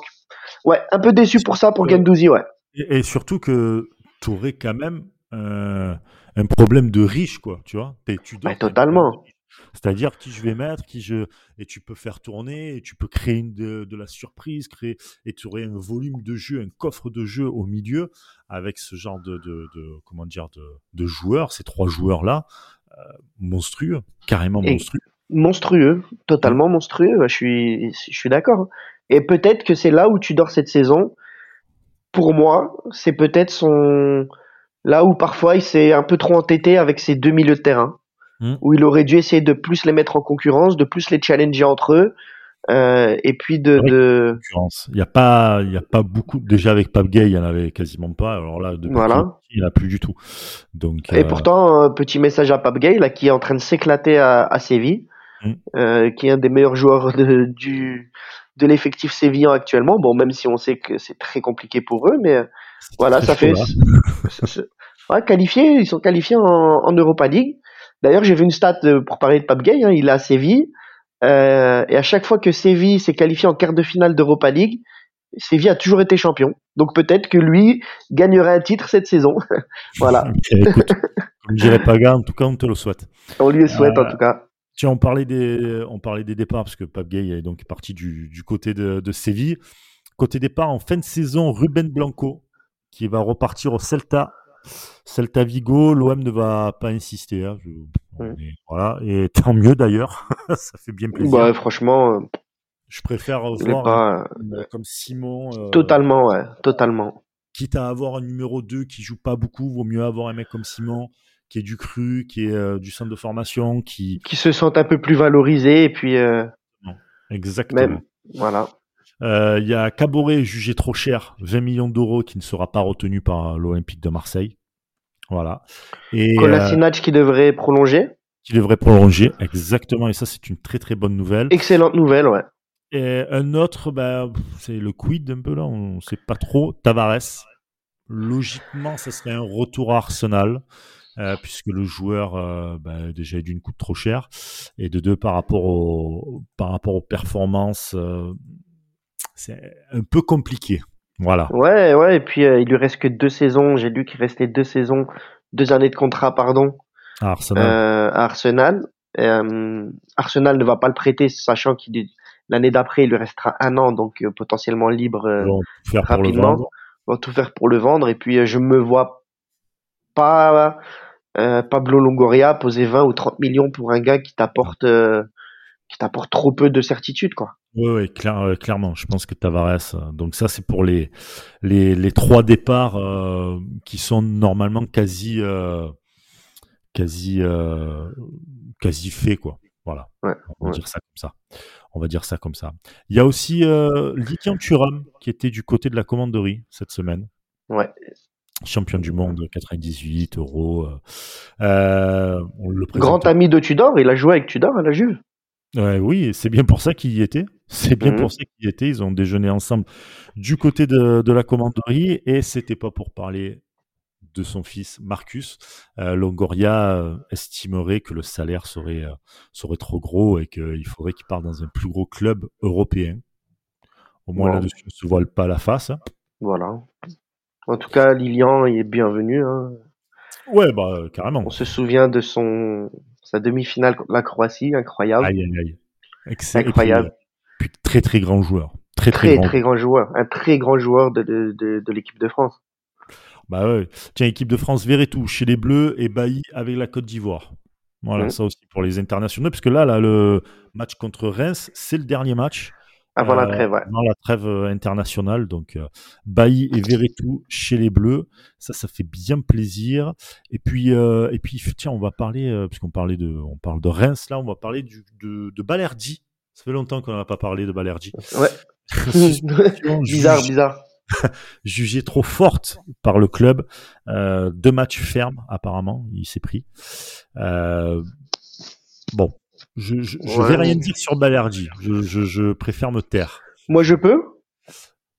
ouais, un peu déçu pour ça, pour euh, Gendouzi, ouais. Et, et surtout que t'aurais quand même, euh, un problème de riche, quoi, tu vois. T'es, tu dois, bah, totalement. C'est-à-dire qui je vais mettre, qui je... Et tu peux faire tourner, et tu peux créer une de, de la surprise, créer... et tu aurais un volume de jeu, un coffre de jeu au milieu, avec ce genre de, de, de comment dire, de, de joueurs, ces trois joueurs-là, euh, monstrueux, carrément monstrueux. Et monstrueux, totalement monstrueux, je suis, je suis d'accord. Et peut-être que c'est là où Tudor cette saison, pour moi, c'est peut-être son... Là où parfois il s'est un peu trop entêté avec ses deux milieux de terrain, mmh. où il aurait dû essayer de plus les mettre en concurrence, de plus les challenger entre eux, euh, et puis de... de... Il n'y a, pas, il y a pas beaucoup, déjà avec Pape Gueye, il n'y en avait quasiment pas, alors là, depuis voilà. il n'y en a plus du tout. Donc, et euh... pourtant, un petit message à Pape Gueye, là, qui est en train de s'éclater à, à Séville, mmh. euh, qui est un des meilleurs joueurs de, du, de l'effectif sévillan actuellement, bon, même si on sait que c'est très compliqué pour eux, mais... C'est voilà, ça fait. C'est, c'est... Ouais, qualifiés, ils sont qualifiés en, en Europa League. D'ailleurs, j'ai vu une stat pour parler de Pape Gueye. Hein, il est à Séville. Euh, et à chaque fois que Séville s'est qualifié en quart de finale d'Europa League, Séville a toujours été champion. Donc peut-être que lui gagnerait un titre cette saison. Voilà. Écoute, je ne dirais pas gars, en tout cas, on te le souhaite. On lui le souhaite, euh... en tout cas. Tiens, on parlait des, on parlait des départs, parce que Pape Gueye est donc parti du, du côté de, de Séville. Côté départ, en fin de saison, Ruben Blanco, qui va repartir au Celta, Celta Vigo. L'O M ne va pas insister, hein. Je... oui. et, voilà. Et tant mieux d'ailleurs, ça fait bien plaisir. Bah, franchement, je préfère voir pas... un... comme Simon. Euh... Totalement, ouais, totalement. Quitte à avoir un numéro deux qui joue pas beaucoup, vaut mieux avoir un mec comme Simon qui est du cru, qui est euh, du centre de formation, qui qui se sent un peu plus valorisé et puis. Euh... Exactement. Même... Voilà. Il euh, y a Caboret jugé trop cher, vingt millions d'euros, qui ne sera pas retenu par l'Olympique de Marseille. Voilà. Et Kolasinac euh, qui devrait prolonger. Qui devrait prolonger, exactement. Et ça, c'est une très très bonne nouvelle. Excellente nouvelle, ouais. Et un autre, bah, c'est le quid un peu là, on ne sait pas trop. Tavares, logiquement, ça serait un retour à Arsenal. Euh, puisque le joueur euh, bah, déjà est d'une coûte trop cher. Et de deux, par rapport, au, par rapport aux performances... Euh, c'est un peu compliqué, voilà. Ouais, ouais, et puis euh, il lui reste que deux saisons. J'ai lu qu'il restait deux saisons, deux années de contrat, pardon, à Arsenal. Euh, à Arsenal. Euh, Arsenal ne va pas le prêter, sachant qu'il l'année d'après il lui restera un an, donc euh, potentiellement libre euh, bon, faire rapidement. On va tout faire pour le vendre. Et puis euh, je me vois pas euh, Pablo Longoria poser vingt ou trente millions pour un gars qui t'apporte. Euh, qui t'apporte trop peu de certitude, quoi. Oui, oui, clair, clairement. Je pense que Tavares. Donc ça, c'est pour les les les trois départs euh, qui sont normalement quasi euh, quasi euh, quasi faits, quoi. Voilà. Ouais, on va ouais. dire ça comme ça. On va dire ça comme ça. Il y a aussi euh, Liquian Thuram qui était du côté de la commanderie cette semaine. Ouais. Champion du monde, quatre-vingt-dix-huit euros. Euh, on le présente. Grand ami de Tudor, il a joué avec Tudor à la Juve. Euh, oui, c'est bien pour ça qu'il y était. C'est bien mmh. pour ça qu'il y était. Ils ont déjeuné ensemble du côté de, de la commanderie et c'était pas pour parler de son fils Marcus. Euh, Longoria estimerait que le salaire serait, euh, serait trop gros et qu'il faudrait qu'il parte dans un plus gros club européen. Au moins wow. là-dessus, on ne se voile pas la face. Hein. Voilà. En tout cas, Lilian est bienvenu. Hein. Ouais, bah carrément. On se souvient de son sa demi-finale contre la Croatie, incroyable. Aïe, aïe, aïe. Excellent. Incroyable. Puis, puis, très, très grand joueur. Très, très, très grand, très grand joueur. Un très grand joueur de, de, de, de l'équipe de France. Bah ouais. Tiens, équipe de France, Veretout chez les Bleus et Bailly avec la Côte d'Ivoire. Voilà, mmh. ça aussi pour les internationaux. Parce que là, là, le match contre Reims, c'est le dernier match. Avant la trêve, ouais. Avant la trêve internationale, donc euh, Bailly et Veretout chez les Bleus, ça, ça fait bien plaisir. Et puis, euh, et puis, tiens, on va parler, euh, puisqu'on parlait de, on parle de Reims là, on va parler du, de, de Balerdi. Ça fait longtemps qu'on n'a pas parlé de Balerdi. Ouais. bizarre, jugée, bizarre. jugée trop forte par le club, euh, deux matchs fermes apparemment, il s'est pris. Euh, bon. Je ne ouais. vais rien dire sur Balerdi. Je, je, je préfère me taire. Moi, je peux ?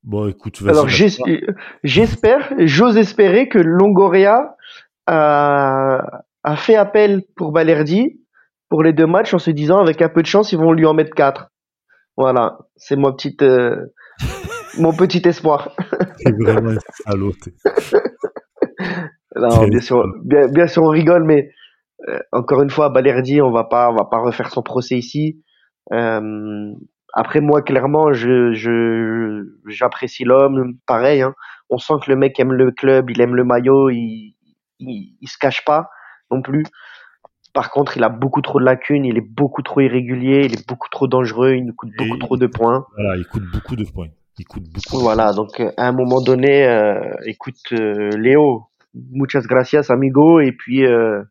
Bon, écoute, vas-y. Alors, j'es- j'espère, j'ose espérer que Longoria a, a fait appel pour Balerdi pour les deux matchs en se disant, avec un peu de chance, ils vont lui en mettre quatre. Voilà, c'est mon petit, euh, mon petit espoir. C'est vraiment un salaud. Non, bien sûr, bien, bien sûr, on rigole, mais... Euh, encore une fois, Balerdi, on va pas, on va pas refaire son procès ici. Euh, après moi, clairement, je, je, j'apprécie l'homme, pareil. Hein. On sent que le mec aime le club, il aime le maillot, il, il, il se cache pas non plus. Par contre, il a beaucoup trop de lacunes, il est beaucoup trop irrégulier, il est beaucoup trop dangereux, il nous coûte beaucoup Et trop il, de points. Voilà, il coûte beaucoup de points. Il coûte beaucoup. Voilà, donc à un moment donné, euh, écoute, euh, Léo, muchas gracias, amigo, et puis. Euh,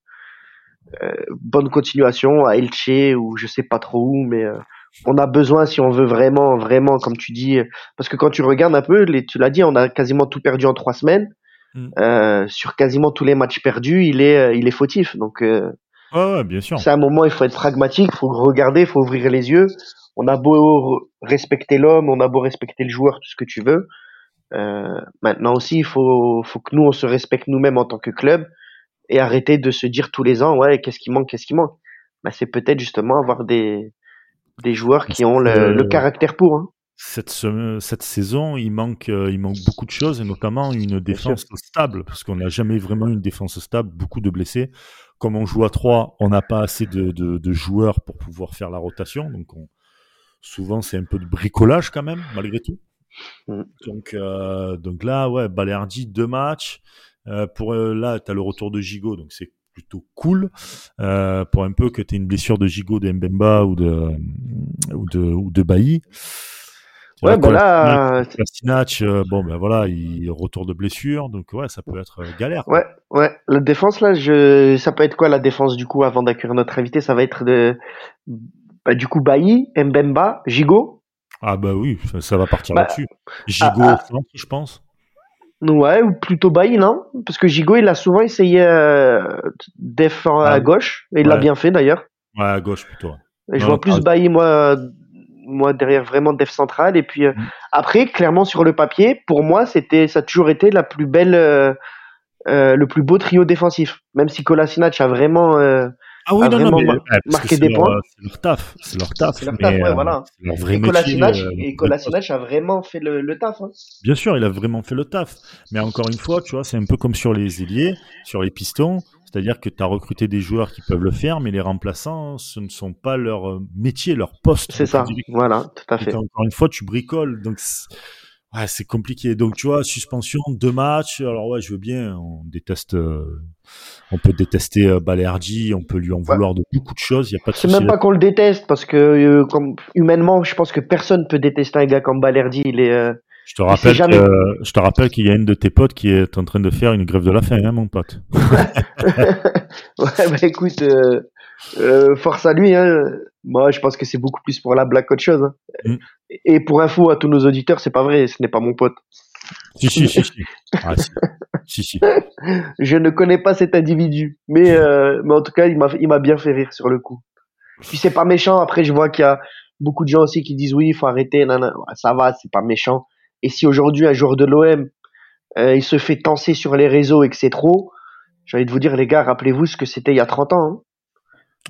Euh, bonne continuation à Elche ou je sais pas trop où, mais euh, on a besoin si on veut vraiment, vraiment, comme tu dis, parce que quand tu regardes un peu, les, tu l'as dit, on a quasiment tout perdu en trois semaines. Mm. Euh, sur quasiment tous les matchs perdus, il est, il est fautif. Donc, euh, oh, ouais, bien sûr. C'est un moment, il faut être pragmatique, il faut regarder, il faut ouvrir les yeux. On a beau respecter l'homme, on a beau respecter le joueur, tout ce que tu veux. Euh, maintenant aussi, il faut, faut que nous, on se respecte nous-mêmes en tant que club. Et arrêter de se dire tous les ans, ouais, qu'est-ce qui manque, qu'est-ce qui manque. Bah, c'est peut-être justement avoir des, des joueurs qui ont le, euh, le caractère pour. Hein. Cette, cette saison, il manque, il manque beaucoup de choses, et notamment une défense stable, parce qu'on n'a jamais vraiment une défense stable, beaucoup de blessés. Comme on joue à trois, on n'a pas assez de, de, de joueurs pour pouvoir faire la rotation, donc on, souvent c'est un peu de bricolage quand même, malgré tout. Mmh. Donc, euh, donc là, ouais, Balerdi, deux matchs. Euh, pour euh, là, tu as le retour de Gigot, donc c'est plutôt cool. Euh, pour un peu que tu aies une blessure de Gigot, de Mbemba ou de, ou de, ou de Bailly. Ouais, ben là. Kolasinac, euh, bon, ben voilà, il retour de blessure, donc ouais, ça peut être galère. Quoi. Ouais, ouais. La défense, là, je... ça peut être quoi la défense du coup, avant d'accueillir notre invité? Ça va être de... bah, du coup Bailly, Mbemba, Gigot. Ah, bah oui, ça, ça va partir bah, là-dessus. Gigot, ah, ah, je pense. Ouais, ou plutôt Bailly, non? Parce que Gigot, il a souvent essayé euh, def à ah, gauche, et il ouais. l'a bien fait d'ailleurs. Ouais, à gauche plutôt. Et je non, vois plus Bailly, moi, moi, derrière vraiment def central. Et puis euh, mm. après, clairement, sur le papier, pour moi, c'était, ça a toujours été la plus belle, euh, euh, le plus beau trio défensif. Même si Kolasinac a vraiment, euh, ah oui, a non, vraiment non, mais, mar- ouais, marqué des leur, points. C'est leur taf, c'est leur taf. C'est leur taf, mais, ouais, euh, voilà. Et Kolasinac, euh, et Kolasinac a vraiment fait le, le taf. Hein. Bien sûr, il a vraiment fait le taf. Mais encore une fois, tu vois, c'est un peu comme sur les ailiers, sur les pistons. C'est-à-dire que tu as recruté des joueurs qui peuvent le faire, mais les remplaçants, ce ne sont pas leur métier, leur poste. C'est ça, voilà, tout à fait. Donc, encore une fois, tu bricoles. Donc, Ah, c'est compliqué. Donc, tu vois, suspension, deux matchs. Alors, ouais, je veux bien. On déteste. Euh, on peut détester euh, Balerdi. On peut lui en vouloir de beaucoup de choses. Il y a pas de souci. C'est même pas qu'on le déteste parce que, euh, comme, humainement, je pense que personne peut détester un gars comme Balerdi. Il est. Euh, je te rappelle. Jamais... Euh, je te rappelle qu'il y a une de tes potes qui est en train de faire une grève de la faim, hein, mon pote. Ouais, bah écoute, euh, euh, force à lui. Hein. Moi, je pense que c'est beaucoup plus pour la blague qu'autre chose. Hein. Mm. Et pour info à tous nos auditeurs, c'est pas vrai, ce n'est pas mon pote. Si, si, si. Si. Ah, si. Si, si. Je ne connais pas cet individu, mais, euh, mais en tout cas, il m'a, il m'a bien fait rire sur le coup. Puis c'est pas méchant, après je vois qu'il y a beaucoup de gens aussi qui disent oui, il faut arrêter, nanana. Ça va, c'est pas méchant. Et si aujourd'hui, un joueur de l'O M, euh, il se fait tancer sur les réseaux et que c'est trop, j'ai envie de vous dire, les gars, rappelez-vous ce que c'était il y a trente ans. Hein.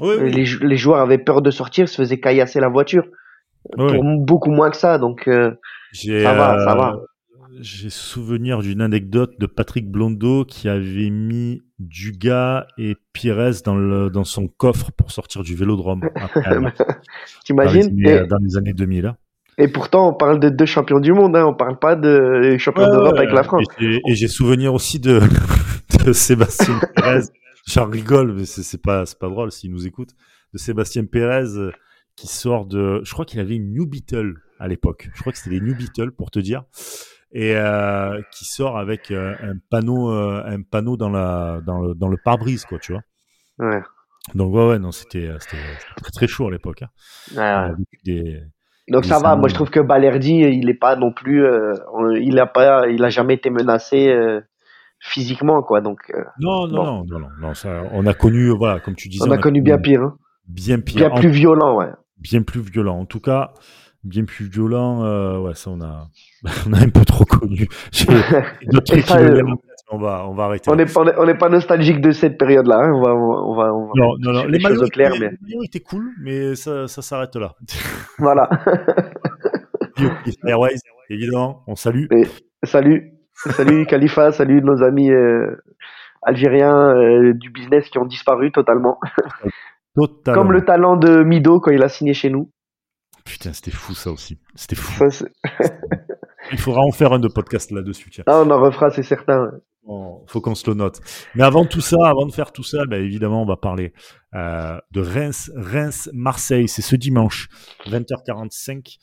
Oui, oui. Les, les joueurs avaient peur de sortir, se faisaient caillasser la voiture. Ouais. Pour beaucoup moins que ça, donc euh, j'ai, ça va, ça va. Euh, j'ai souvenir d'une anecdote de Patrick Blondeau qui avait mis Dugas et Pires dans, le, dans son coffre pour sortir du Vélodrome. Après, t'imagines dans les, années, et, dans les années deux mille. Hein. Et pourtant, on parle de deux champions du monde, hein, on parle pas de champions ouais, d'Europe avec la France. Et, et j'ai souvenir aussi de, de Sébastien Pires. J'en rigole, mais c'est, c'est, pas, c'est pas drôle s'il nous écoute. De Sébastien Pires. Qui sort de, je crois qu'il avait une New Beetle à l'époque. Je crois que c'était les New Beetle pour te dire, et euh, qui sort avec euh, un panneau, euh, un panneau dans la, dans le, dans le pare-brise quoi, tu vois. Ouais. Donc ouais ouais non c'était, c'était, c'était très, très chaud à l'époque. Hein. Ouais, ouais. Des, Donc des ça va. Moi je trouve que Balerdi il est pas non plus, euh, il a pas, il a jamais été menacé. Euh... physiquement quoi donc euh, non non, bon. non non non non ça on a connu voilà comme tu disais on a, on a connu, connu bien pire hein. bien pire bien en, plus violent ouais bien plus violent en tout cas bien plus violent euh, ouais ça on a on a un peu trop connu d'autres ça, qui euh, me on va on va arrêter on n'est pas on n'est pas nostalgique de cette période là hein. on va on va on va non non, non. Les maillots étaient mais... les cool mais ça ça s'arrête là voilà Airways évidemment on salue et, salut salut Khalifa, salut nos amis euh, algériens euh, du business qui ont disparu totalement. totalement. Comme le talent de Mido quand il a signé chez nous. Putain, c'était fou ça aussi. C'était fou. Ça, c'est... il faudra en faire un de podcast là-dessus. Tiens. Ah, on en refera, c'est certain. Bon, faut qu'on se le note. Mais avant tout ça, avant de faire tout ça, bah, évidemment, on va parler euh, de Reims, Reims, Marseille. C'est ce dimanche, vingt heures quarante-cinq.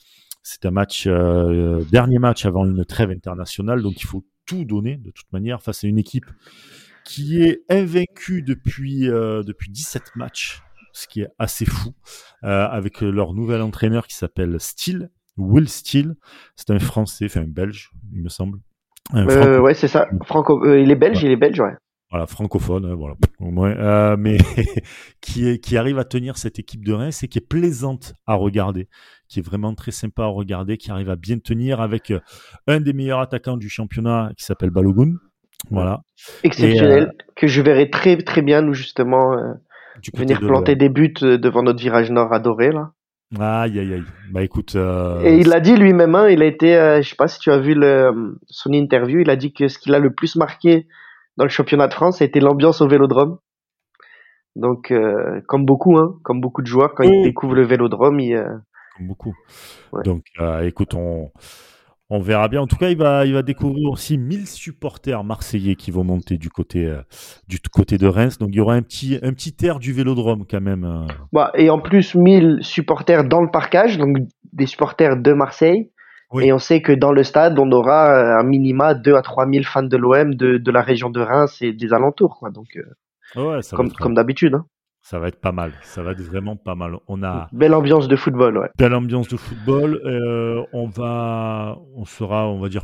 C'est un match, euh, dernier match avant une trêve internationale, donc il faut tout donner de toute manière face à une équipe qui est invaincue depuis, euh, depuis dix-sept matchs, ce qui est assez fou, euh, avec leur nouvel entraîneur qui s'appelle Steele, Will Steele. C'est un Français, enfin un Belge, il me semble. Un euh, franco- ouais, c'est ça. Franco- euh, il est Belge, ouais. il est Belge, ouais. Voilà, francophone, hein, voilà, au moins, euh, mais qui, est, qui arrive à tenir cette équipe de Reims et qui est plaisante à regarder, qui est vraiment très sympa à regarder, qui arrive à bien tenir avec un des meilleurs attaquants du championnat qui s'appelle Balogun. Voilà. Exceptionnel, et, euh, que je verrai très, très bien, nous, justement, euh, venir de planter de... des buts devant notre virage nord adoré, là. Aïe, aïe, aïe. Bah écoute. Euh... Et il l'a dit lui-même, hein, il a été, euh, je sais pas si tu as vu le, son interview, il a dit que ce qu'il a le plus marqué dans le championnat de France, c'était l'ambiance au Vélodrome. Donc, euh, comme beaucoup, hein, comme beaucoup de joueurs, quand oh. ils découvrent le Vélodrome, ils... Euh... Comme beaucoup. Ouais. Donc, euh, écoute, on, on verra bien. En tout cas, il va, il va découvrir aussi mille supporters marseillais qui vont monter du côté, euh, du côté de Reims. Donc, il y aura un petit, un petit air du Vélodrome quand même. Euh... Bah, et en plus, mille supporters dans le parkage, donc des supporters de Marseille. Oui. Et on sait que dans le stade, on aura un minima deux à trois mille fans de l'O M de, de la région de Reims et des alentours. Quoi. Donc, ouais, ça comme, comme d'habitude. Hein. Ça va être pas mal. Ça va être vraiment pas mal. On a... Belle ambiance de football. Ouais. Belle ambiance de football. Euh, on, va... on sera, on va dire,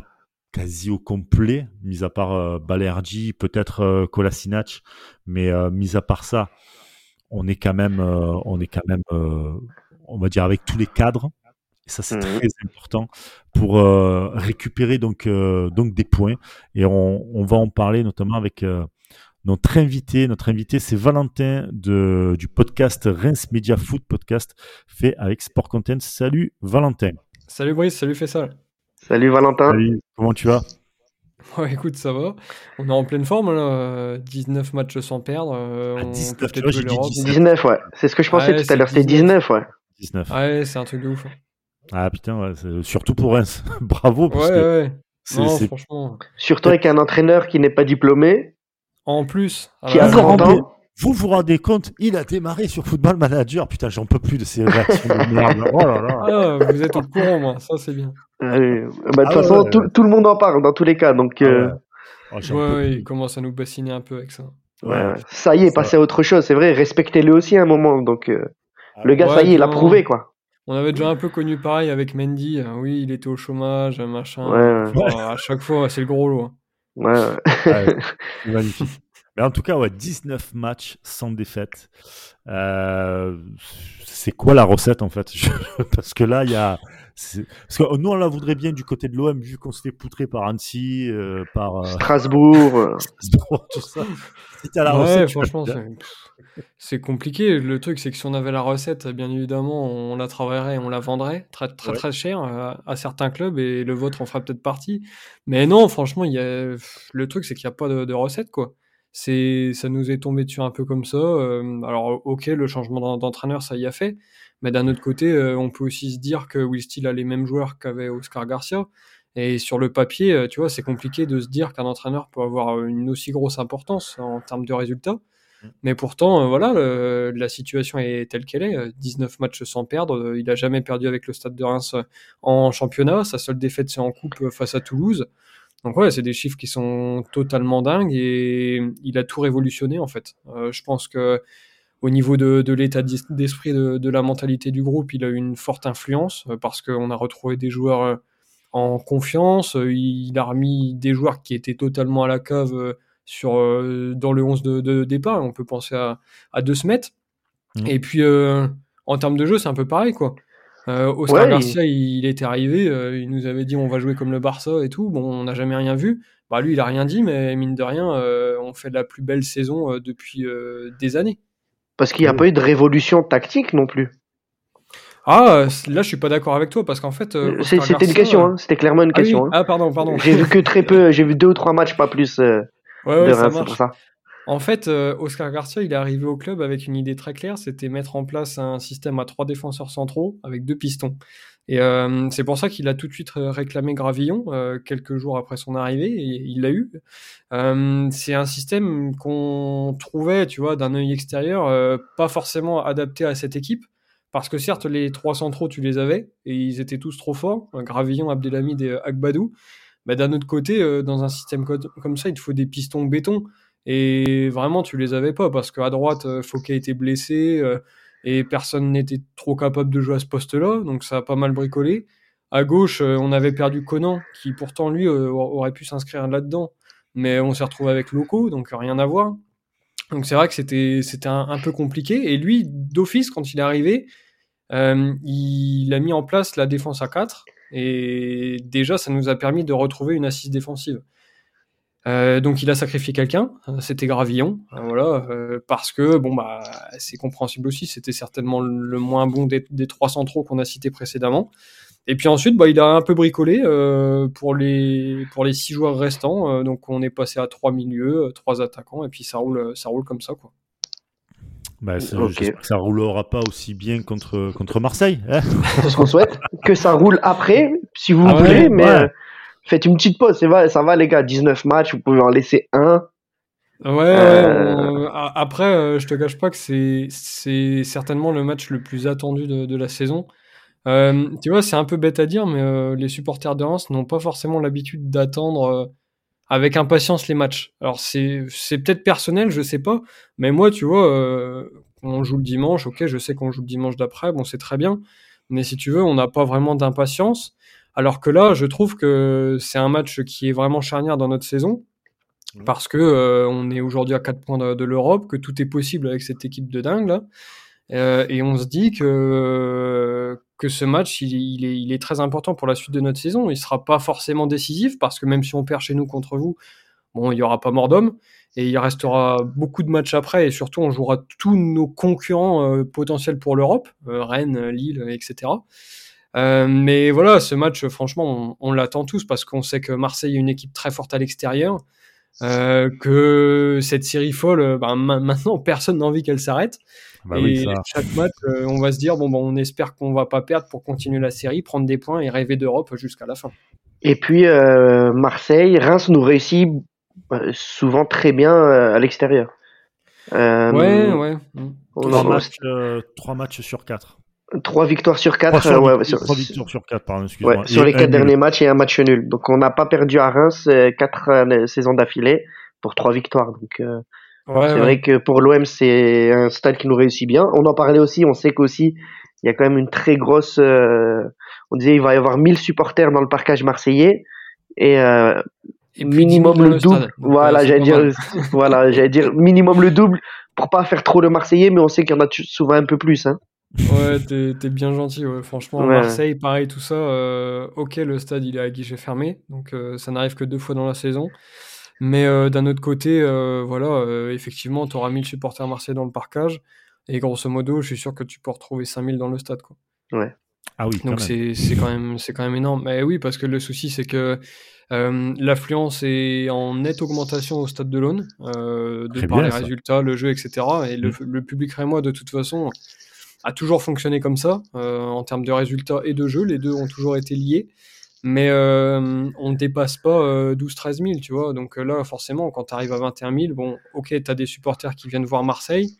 quasi au complet, mis à part euh, Balerdi, peut-être euh, Kolasinac. Mais euh, mis à part ça, on est quand même, euh, on, est quand même euh, on va dire, avec tous les cadres. Et ça, c'est mmh. très important pour euh, récupérer donc, euh, donc des points. Et on, on va en parler notamment avec euh, notre invité. Notre invité, c'est Valentin de, du podcast Reims Media Foot Podcast fait avec Sport Content. Salut Valentin. Salut Brice, salut Fessal. Salut Valentin. Salut, comment tu vas ? Ouais, écoute, ça va. On est en pleine forme, là. dix-neuf matchs sans perdre. Euh, ah, dix-neuf, on peut ouais, j'ai dit dix-neuf, ouais. C'est ce que je pensais ouais, tout à l'heure. C'était dix-neuf, ouais. dix-neuf. Ouais, c'est un truc de ouf. Hein. Ah putain, ouais, c'est... surtout pour Reims. Bravo. Parce ouais, que ouais. C'est, non, c'est... franchement. Surtout avec un entraîneur qui n'est pas diplômé. En plus. Qui a quarante ans. Vous vous rendez compte, il a démarré sur Football Manager. Putain, j'en peux plus de ces réactions. Oh là là. Ah, vous êtes au courant, moi. Ça, c'est bien. De bah, toute ah, façon, ouais, tout, ouais. tout le monde en parle dans tous les cas. Donc, euh... oh, ouais, ouais, il commence à nous bassiner un peu avec ça. Ouais, ouais. Ça y est, passer à autre chose, c'est vrai. Respectez-le aussi à un moment. Donc, euh... ah, le gars, ouais, ça y est, il a prouvé, quoi. On avait déjà un peu connu pareil avec Mendy. Oui, il était au chômage, machin. Ouais, ouais. Enfin, à chaque fois, c'est le gros lot. Ouais, ouais. ouais c'est magnifique. Mais en tout cas, ouais, dix-neuf matchs sans défaite. Euh, c'est quoi la recette, en fait? Je, parce que là, il y a... C'est, parce que nous, on la voudrait bien du côté de l'O M, vu qu'on se fait poutrer par Annecy, euh, par... Euh, Strasbourg. Strasbourg, tout ça. Si t'as la ouais, recette, franchement, c'est, c'est compliqué. Le truc, c'est que si on avait la recette, bien évidemment, on la travaillerait, on la vendrait très, très, ouais. très cher à, à certains clubs, et le vôtre en ferait peut-être partie. Mais non, franchement, il y a, le truc, c'est qu'il n'y a pas de, de recette, quoi. C'est, ça nous est tombé dessus un peu comme ça. Euh, alors, ok, le changement d'entraîneur, ça y a fait. Mais d'un autre côté, euh, on peut aussi se dire que Will Steele a les mêmes joueurs qu'avait Oscar Garcia. Et sur le papier, euh, tu vois, c'est compliqué de se dire qu'un entraîneur peut avoir une aussi grosse importance en termes de résultats. Mais pourtant, euh, voilà, le, la situation est telle qu'elle est. dix-neuf matchs sans perdre. Il n'a jamais perdu avec le Stade de Reims en championnat. Sa seule défaite, c'est en coupe face à Toulouse. Donc ouais, c'est des chiffres qui sont totalement dingues, et il a tout révolutionné, en fait. Euh, je pense que au niveau de, de l'état d'esprit, de, de la mentalité du groupe, il a eu une forte influence, parce qu'on a retrouvé des joueurs en confiance. Il a remis des joueurs qui étaient totalement à la cave sur, dans le onze de, de départ. On peut penser à, à deux semaines. Mmh. Et puis, euh, en termes de jeu, c'est un peu pareil, quoi. Euh, Oscar ouais, Garcia, il... il était arrivé, euh, il nous avait dit on va jouer comme le Barça et tout. Bon, on n'a jamais rien vu. Bah lui, il a rien dit, mais mine de rien, euh, on fait de la plus belle saison euh, depuis euh, des années. Parce qu'il n'y a euh... pas eu de révolution tactique non plus. Ah, là, je suis pas d'accord avec toi, parce qu'en fait, euh, Oscar Garcia, c'était une question, hein. C'était clairement une ah, question. Oui. Hein. Ah pardon, pardon. J'ai vu que très peu, j'ai vu deux ou trois matchs, pas plus. Euh, ouais, ouais, de ça Reims, marche. Pour ça. En fait, Oscar Garcia, il est arrivé au club avec une idée très claire, c'était mettre en place un système à trois défenseurs centraux avec deux pistons. Et euh, c'est pour ça qu'il a tout de suite réclamé Gravillon, euh, quelques jours après son arrivée, et il l'a eu. Euh, c'est un système qu'on trouvait, tu vois, d'un œil extérieur, euh, pas forcément adapté à cette équipe, parce que certes, les trois centraux, tu les avais, et ils étaient tous trop forts, Gravillon, Abdelhamid et Agbadou. Mais d'un autre côté, euh, dans un système comme ça, il te faut des pistons béton, et vraiment tu les avais pas, parce qu'à droite Fouquet était blessé euh, et personne n'était trop capable de jouer à ce poste là, donc ça a pas mal bricolé. À gauche euh, on avait perdu Conan, qui pourtant lui euh, aurait pu s'inscrire là-dedans, mais on s'est retrouvé avec Loco, donc rien à voir. Donc c'est vrai que c'était, c'était un, un peu compliqué, et lui d'office quand il est arrivé euh, il a mis en place la défense à quatre, et déjà ça nous a permis de retrouver une assise défensive. Euh, donc il a sacrifié quelqu'un, c'était Gravillon, euh, voilà, euh, parce que bon bah c'est compréhensible aussi, c'était certainement le moins bon des, des trois centraux qu'on a cités précédemment. Et puis ensuite bah il a un peu bricolé euh, pour les pour les six joueurs restants, euh, donc on est passé à trois milieux, trois attaquants, et puis ça roule ça roule comme ça, quoi. Bah, ça, okay. Ça roulera pas aussi bien contre contre Marseille. Hein, c'est ce qu'on souhaite, que ça roule après, si vous ah voulez, ouais, mais. Ouais. Euh... Faites une petite pause, ça va, ça va les gars, dix-neuf matchs, vous pouvez en laisser un. Ouais, euh... Euh, après, euh, je te cache pas que c'est, c'est certainement le match le plus attendu de, de la saison. Euh, tu vois, c'est un peu bête à dire, mais euh, les supporters de Reims n'ont pas forcément l'habitude d'attendre euh, avec impatience les matchs. Alors, c'est, c'est peut-être personnel, je sais pas, mais moi, tu vois, euh, on joue le dimanche, ok, je sais qu'on joue le dimanche d'après, bon, c'est très bien, mais si tu veux, on n'a pas vraiment d'impatience. Alors que là, je trouve que c'est un match qui est vraiment charnière dans notre saison, parce que euh, on est aujourd'hui à quatre points de, de l'Europe, que tout est possible avec cette équipe de dingue là, euh, et on se dit que que ce match il, il est il est très important pour la suite de notre saison. Il sera pas forcément décisif, parce que même si on perd chez nous contre vous, bon, il y aura pas mort d'homme, et il restera beaucoup de matchs après, et surtout on jouera tous nos concurrents euh, potentiels pour l'Europe, euh, Rennes, Lille, et cetera. Euh, mais voilà, ce match, franchement, on, on l'attend tous, parce qu'on sait que Marseille est une équipe très forte à l'extérieur. euh, que cette série folle, bah, ma- maintenant personne n'a envie qu'elle s'arrête. Bah et oui, ça... chaque match, euh, on va se dire bon, bah, on espère qu'on va pas perdre pour continuer la série, prendre des points et rêver d'Europe jusqu'à la fin. Et puis euh, Marseille, Reims nous réussit souvent très bien à l'extérieur. Euh, ouais, ouais. Trois matchs, euh, trois matchs sur quatre. Trois victoires sur quatre. Trois, sur, euh, ouais, sur, trois victoires sur quatre, pardon, excusez-moi. Ouais, sur les quatre derniers nul. matchs et un match nul. Donc on n'a pas perdu à Reims euh, quatre euh, saisons d'affilée pour trois victoires. Donc euh, ouais, c'est ouais. vrai que pour l'O M c'est un stade qui nous réussit bien. On en parlait aussi. On sait qu'aussi il y a quand même une très grosse. Euh, on disait il va y avoir mille supporters dans le parkage marseillais et. Euh, Et minimum le double, stade. voilà, ouais, j'allais dire, voilà, j'allais dire minimum le double pour pas faire trop le Marseillais, mais on sait qu'il y en a souvent un peu plus. Hein. Ouais, t'es, t'es bien gentil, ouais. Franchement, ouais. Marseille, pareil, tout ça. Euh, ok, le stade il est à guichet fermé, donc euh, ça n'arrive que deux fois dans la saison. Mais euh, d'un autre côté, euh, voilà, euh, effectivement, t'auras mille supporters marseillais dans le parkage, et grosso modo, je suis sûr que tu peux retrouver cinq mille dans le stade, quoi. Ouais. Ah oui, donc c'est, c'est quand même c'est quand même énorme. Mais oui, parce que le souci c'est que euh, l'affluence est en nette augmentation au stade de l'Aune, euh, de Très par bien, les ça. résultats, le jeu, et cetera. Et le, le public rémois de toute façon a toujours fonctionné comme ça euh, en termes de résultats et de jeu. Les deux ont toujours été liés, mais euh, on ne dépasse pas euh, douze à treize mille, tu vois. Donc là, forcément, quand tu arrives à vingt et un mille, bon, ok, t'as des supporters qui viennent voir Marseille.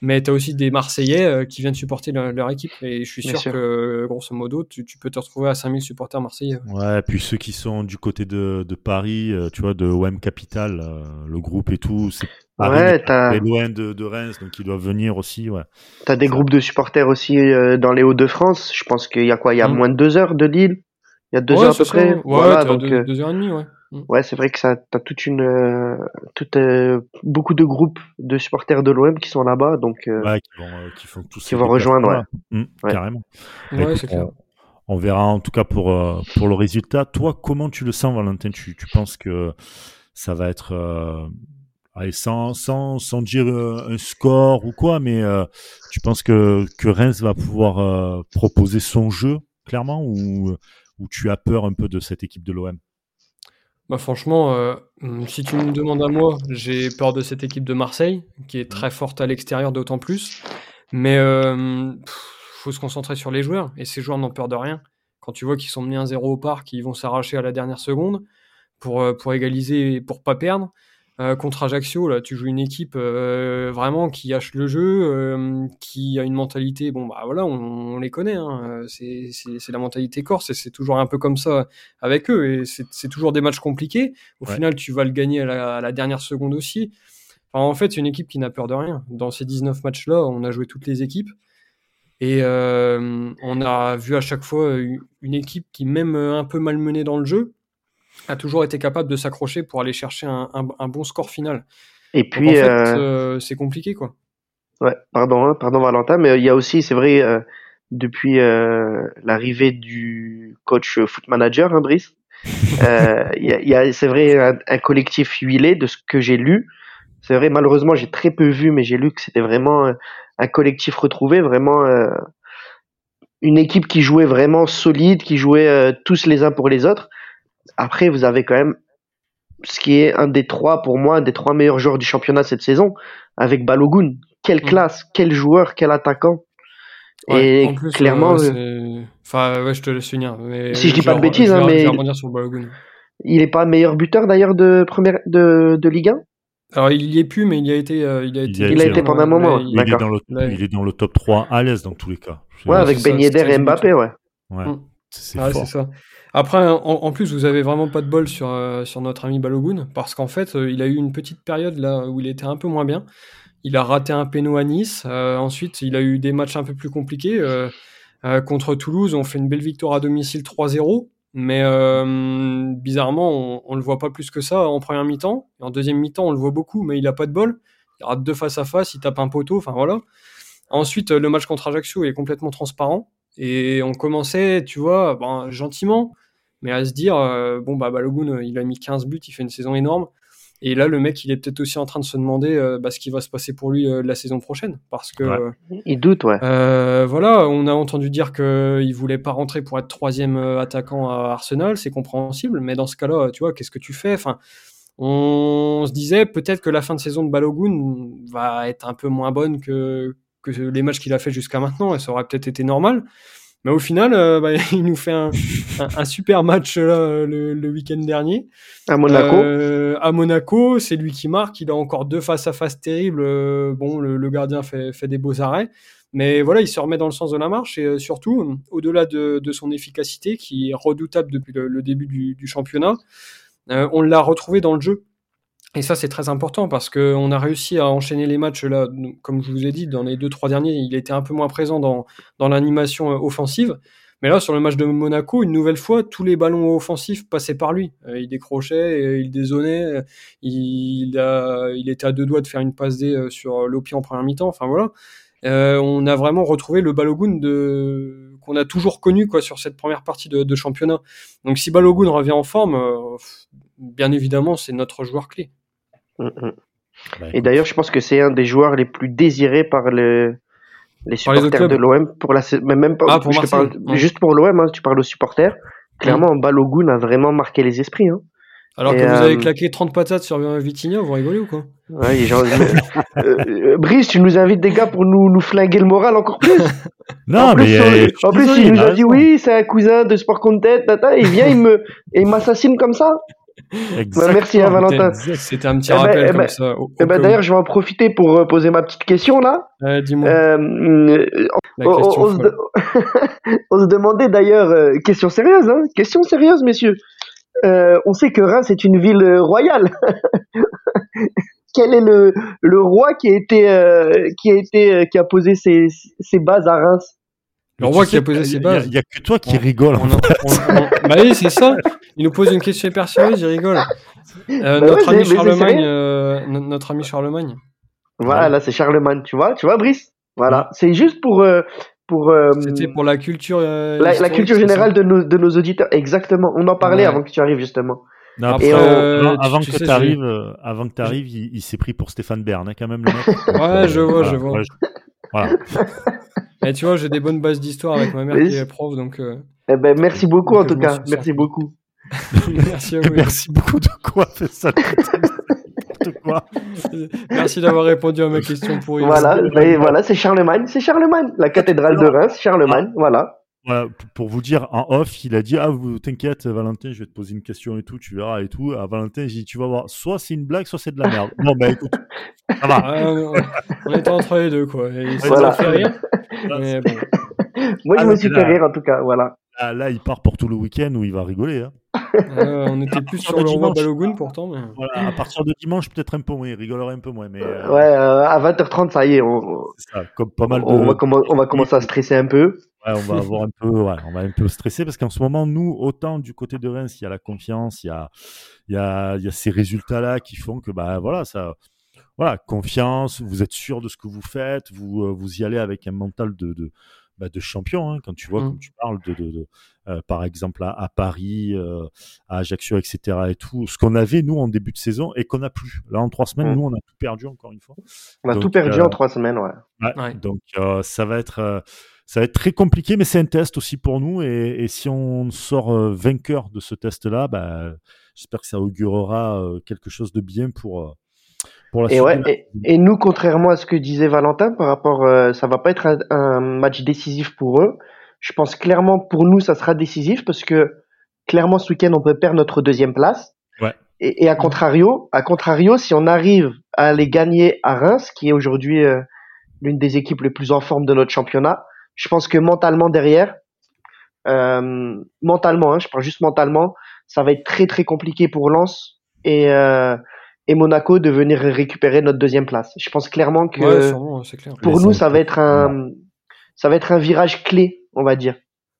Mais tu as aussi des Marseillais euh, qui viennent supporter le, leur équipe. Et je suis sûr, sûr que, grosso modo, tu, tu peux te retrouver à cinq mille supporters marseillais. Ouais, puis ceux qui sont du côté de, de Paris, euh, tu vois, de O M Capital, euh, le groupe et tout, c'est ouais, Paris, loin de, de Reims, donc ils doivent venir aussi. Ouais. Tu as des groupes de supporters aussi euh, dans les Hauts-de-France. Je pense qu'il y a quoi Il y a hum. moins de deux heures de Lille Il y a deux ouais, heures à peu près Ouais, voilà, donc, deux, euh... deux heures et demie, ouais. Ouais, c'est vrai que ça, t'as toute une, euh, toute, euh, beaucoup de groupes de supporters de l'O M qui sont là-bas, donc euh, ouais, qui vont, euh, qui font tous qui vont rejoindre, ouais. Mmh, ouais. carrément. Ouais, bah, écoute, c'est clair. On, on verra en tout cas pour euh, pour le résultat. Toi, comment tu le sens, Valentin ? Tu tu penses que ça va être euh, allez, sans sans sans dire euh, un score ou quoi, mais euh, tu penses que que Reims va pouvoir euh, proposer son jeu clairement ou ou tu as peur un peu de cette équipe de l'O M ? Bah franchement, euh, si tu me demandes à moi, j'ai peur de cette équipe de Marseille, qui est très forte à l'extérieur d'autant plus. Mais euh, pff, faut se concentrer sur les joueurs, et ces joueurs n'ont peur de rien. Quand tu vois qu'ils sont menés un zéro au parc, qu'ils vont s'arracher à la dernière seconde pour, euh, pour égaliser et pour pas perdre. Euh, contre Ajaccio, là, tu joues une équipe euh, vraiment qui hache le jeu, euh, qui a une mentalité, bon bah voilà, on, on les connaît, hein, c'est, c'est, c'est la mentalité corse, et c'est toujours un peu comme ça avec eux, et c'est, c'est toujours des matchs compliqués, au ouais. final tu vas le gagner à la, à la dernière seconde aussi, enfin, en fait c'est une équipe qui n'a peur de rien, dans ces dix-neuf matchs-là, on a joué toutes les équipes, et euh, on a vu à chaque fois une équipe qui, même un peu malmenée dans le jeu, a toujours été capable de s'accrocher pour aller chercher un, un, un bon score final. Et puis, donc, en fait, euh... Euh, c'est compliqué, quoi. Ouais, pardon, hein, pardon Valentin, mais il y a aussi, c'est vrai, euh, depuis euh, l'arrivée du coach foot manager, hein, Brice, euh, y a, y a, c'est vrai, un, un collectif huilé de ce que j'ai lu. C'est vrai, malheureusement, j'ai très peu vu, mais j'ai lu que c'était vraiment euh, un collectif retrouvé, vraiment euh, une équipe qui jouait vraiment solide, qui jouait euh, tous les uns pour les autres. Après, vous avez quand même ce qui est un des trois, pour moi, un des trois meilleurs joueurs du championnat cette saison, avec Balogun. Quelle classe, quel joueur, quel attaquant. Ouais, et plus, clairement... Euh, enfin, ouais, je te laisse finir. Mais si je dis pas de bêtises, hein, mais... Sur Balogun. Il n'est pas meilleur buteur, d'ailleurs, de, première, de, de Ligue un ? Alors, il n'y est plus, mais il a été, euh, il a été, il a il a été pendant un moment. Il, il, est dans le, il est dans le top trois à l'aise, dans tous les cas. Ouais, avec Ben Yedder et Mbappé, ouais. Ouais. Hum. C'est, ah, c'est ça. Après, en, en plus, vous avez vraiment pas de bol sur, euh, sur notre ami Balogun, parce qu'en fait, euh, il a eu une petite période là où il était un peu moins bien. Il a raté un péno à Nice. Euh, ensuite, il a eu des matchs un peu plus compliqués. Euh, euh, contre Toulouse, on fait une belle victoire à domicile trois zéro, mais euh, bizarrement, on, on le voit pas plus que ça en première mi-temps. En deuxième mi-temps, on le voit beaucoup, mais il a pas de bol. Il rate deux face à face, il tape un poteau. Enfin voilà. Ensuite, le match contre Ajaccio est complètement transparent. Et on commençait, tu vois, ben, gentiment, mais à se dire, euh, bon, bah, Balogun, il a mis quinze buts, il fait une saison énorme. Et là, le mec, il est peut-être aussi en train de se demander euh, bah, ce qui va se passer pour lui euh, la saison prochaine. Parce que. Ouais. Euh, il doute, ouais. Euh, voilà, on a entendu dire qu'il ne voulait pas rentrer pour être troisième attaquant à Arsenal, c'est compréhensible, mais dans ce cas-là, tu vois, qu'est-ce que tu fais ? Enfin, On se disait peut-être que la fin de saison de Balogun va être un peu moins bonne que, que les matchs qu'il a fait jusqu'à maintenant, et ça aurait peut-être été normal. Mais au final, euh, bah, il nous fait un, un, un super match là, le, le week-end dernier. À Monaco. Euh, à Monaco, c'est lui qui marque. Il a encore deux face-à-face terribles. Euh, bon, le, le gardien fait, fait des beaux arrêts. Mais voilà, il se remet dans le sens de la marche. Et euh, surtout, au-delà de, de son efficacité, qui est redoutable depuis le, le début du, du championnat, euh, on l'a retrouvé dans le jeu. Et ça, c'est très important parce qu'on a réussi à enchaîner les matchs. Là, comme je vous ai dit, dans les deux, trois derniers, il était un peu moins présent dans, dans l'animation offensive. Mais là, sur le match de Monaco, une nouvelle fois, tous les ballons offensifs passaient par lui. Il décrochait, il dézonnait, il, a, il était à deux doigts de faire une passe D sur Lopi en première mi-temps. Enfin voilà, euh, on a vraiment retrouvé le Balogun de... qu'on a toujours connu quoi, sur cette première partie de, de championnat. Donc si Balogun revient en forme, euh, bien évidemment, c'est notre joueur clé. Et d'ailleurs, je pense que c'est un des joueurs les plus désirés par les, les supporters par les de l'O M pour la mais même pas ah, pour je te parle, mmh. juste pour l'O M. Hein, tu parles aux supporters. Clairement, mmh. Balogun a vraiment marqué les esprits. Hein. Alors et que euh... vous avez claqué trente patates sur Vitinha, vous rigolez ou quoi? Ouais, genre... euh, Brice, tu nous invites des gars pour nous, nous flinguer le moral encore plus. Non, en plus, mais. Euh, en plus, désolé, il nous a dit oui, c'est un cousin de Sport Content, tata, et il vient, il, me... et il m'assassine comme ça. Bah, merci à Valentin. C'était un petit eh rappel bah, comme bah, ça. Au, au bah, d'ailleurs, je vais en profiter pour poser ma petite question là. Euh, dis-moi. Euh, on, on, on, se de... on se demandait d'ailleurs, euh, question sérieuse, hein, question sérieuse, messieurs. Euh, on sait que Reims est une ville royale. Quel est le, le roi qui a été euh, qui a été euh, qui a posé ses, ses bases à Reims? Le roi qui a posé ses bases. Il n'y a, a que toi qui on, rigole. On, on, on... Bah oui, c'est ça. Il nous pose une question hyper sérieuse, il rigole. Euh, bah notre, ouais, ami Charlemagne, euh, notre ami Charlemagne. Voilà, là, c'est Charlemagne, tu vois, tu vois, Brice. Voilà, ouais. C'est juste pour euh, pour. Euh, C'était pour la culture. Euh, la, la culture générale de nos de nos auditeurs, exactement. On en parlait ouais. avant que tu arrives justement. Non, après, euh, non, avant, tu, que tu sais, euh, avant que tu arrives, il, il s'est pris pour Stéphane Bern, hein, quand même le mec. Ouais, je vois, voilà, je vois. Ouais, je... Voilà. Et tu vois, j'ai des bonnes bases d'histoire avec ma mère oui. qui est prof, donc. Euh... Eh ben, merci beaucoup donc, en tout cas, merci beaucoup. Merci à vous. Merci beaucoup de quoi, c'est ça. De quoi. Merci d'avoir répondu à ma question pour. Voilà, ben, voilà, c'est Charlemagne, c'est Charlemagne, la cathédrale de Reims, Charlemagne, voilà. Voilà, pour vous dire, en off, il a dit ah vous t'inquiète Valentin, je vais te poser une question et tout, tu verras et tout. À Valentin, j'ai dit tu vas voir, soit c'est une blague, soit c'est de la merde. Bon ben écoute, ça va. Euh, on était entre les deux quoi. Et ça voilà. Fait rire. Mais bon. Moi je ah, me suis fait rire en tout cas, voilà. Ah, là, il part pour tout le week-end où il va rigoler. Hein. Euh, on était plus sur le roi Balogun pourtant. Mais... Voilà, à partir de dimanche, peut-être un peu moins. Il rigolerait un peu moins. Mais... Euh, ouais, euh, à vingt heures trente, ça y est. On... C'est ça, comme pas mal de... on, va com- on va commencer à stresser un peu. Ouais, on va avoir un peu, ouais, on va un peu stresser parce qu'en ce moment, nous, autant du côté de Reims, il y a la confiance, il y a, il y a, il y a ces résultats-là qui font que, bah, voilà, ça, voilà, confiance. Vous êtes sûr de ce que vous faites. Vous, vous y allez avec un mental de, de Bah de champion, hein, quand tu vois, mmh. comme tu parles de, de, de euh, par exemple à, à Paris, euh, à Ajaccio, et cetera et tout, ce qu'on avait nous en début de saison et qu'on n'a plus. Là, en trois semaines, mmh. nous, on a tout perdu encore une fois. On a donc, tout perdu euh, en trois semaines, ouais. ouais, ouais. Donc, euh, ça va être, euh, ça va être très compliqué, mais c'est un test aussi pour nous. Et, et si on sort euh, vainqueur de ce test-là, bah, j'espère que ça augurera euh, quelque chose de bien pour. Euh, Et, ouais, et, et nous, contrairement à ce que disait Valentin, par rapport, euh, ça va pas être un, un match décisif pour eux. Je pense clairement pour nous, ça sera décisif parce que clairement ce week-end, on peut perdre notre deuxième place. Ouais. Et, et à contrario, à contrario, si on arrive à aller gagner à Reims, qui est aujourd'hui euh, l'une des équipes les plus en forme de notre championnat, je pense que mentalement derrière, euh, mentalement, hein, je parle juste mentalement, ça va être très très compliqué pour Lens et euh, et Monaco de venir récupérer notre deuxième place. Je pense clairement que ouais, sûrement, c'est clair. Pour nous, ça va être un, ça va être un virage clé, on va dire.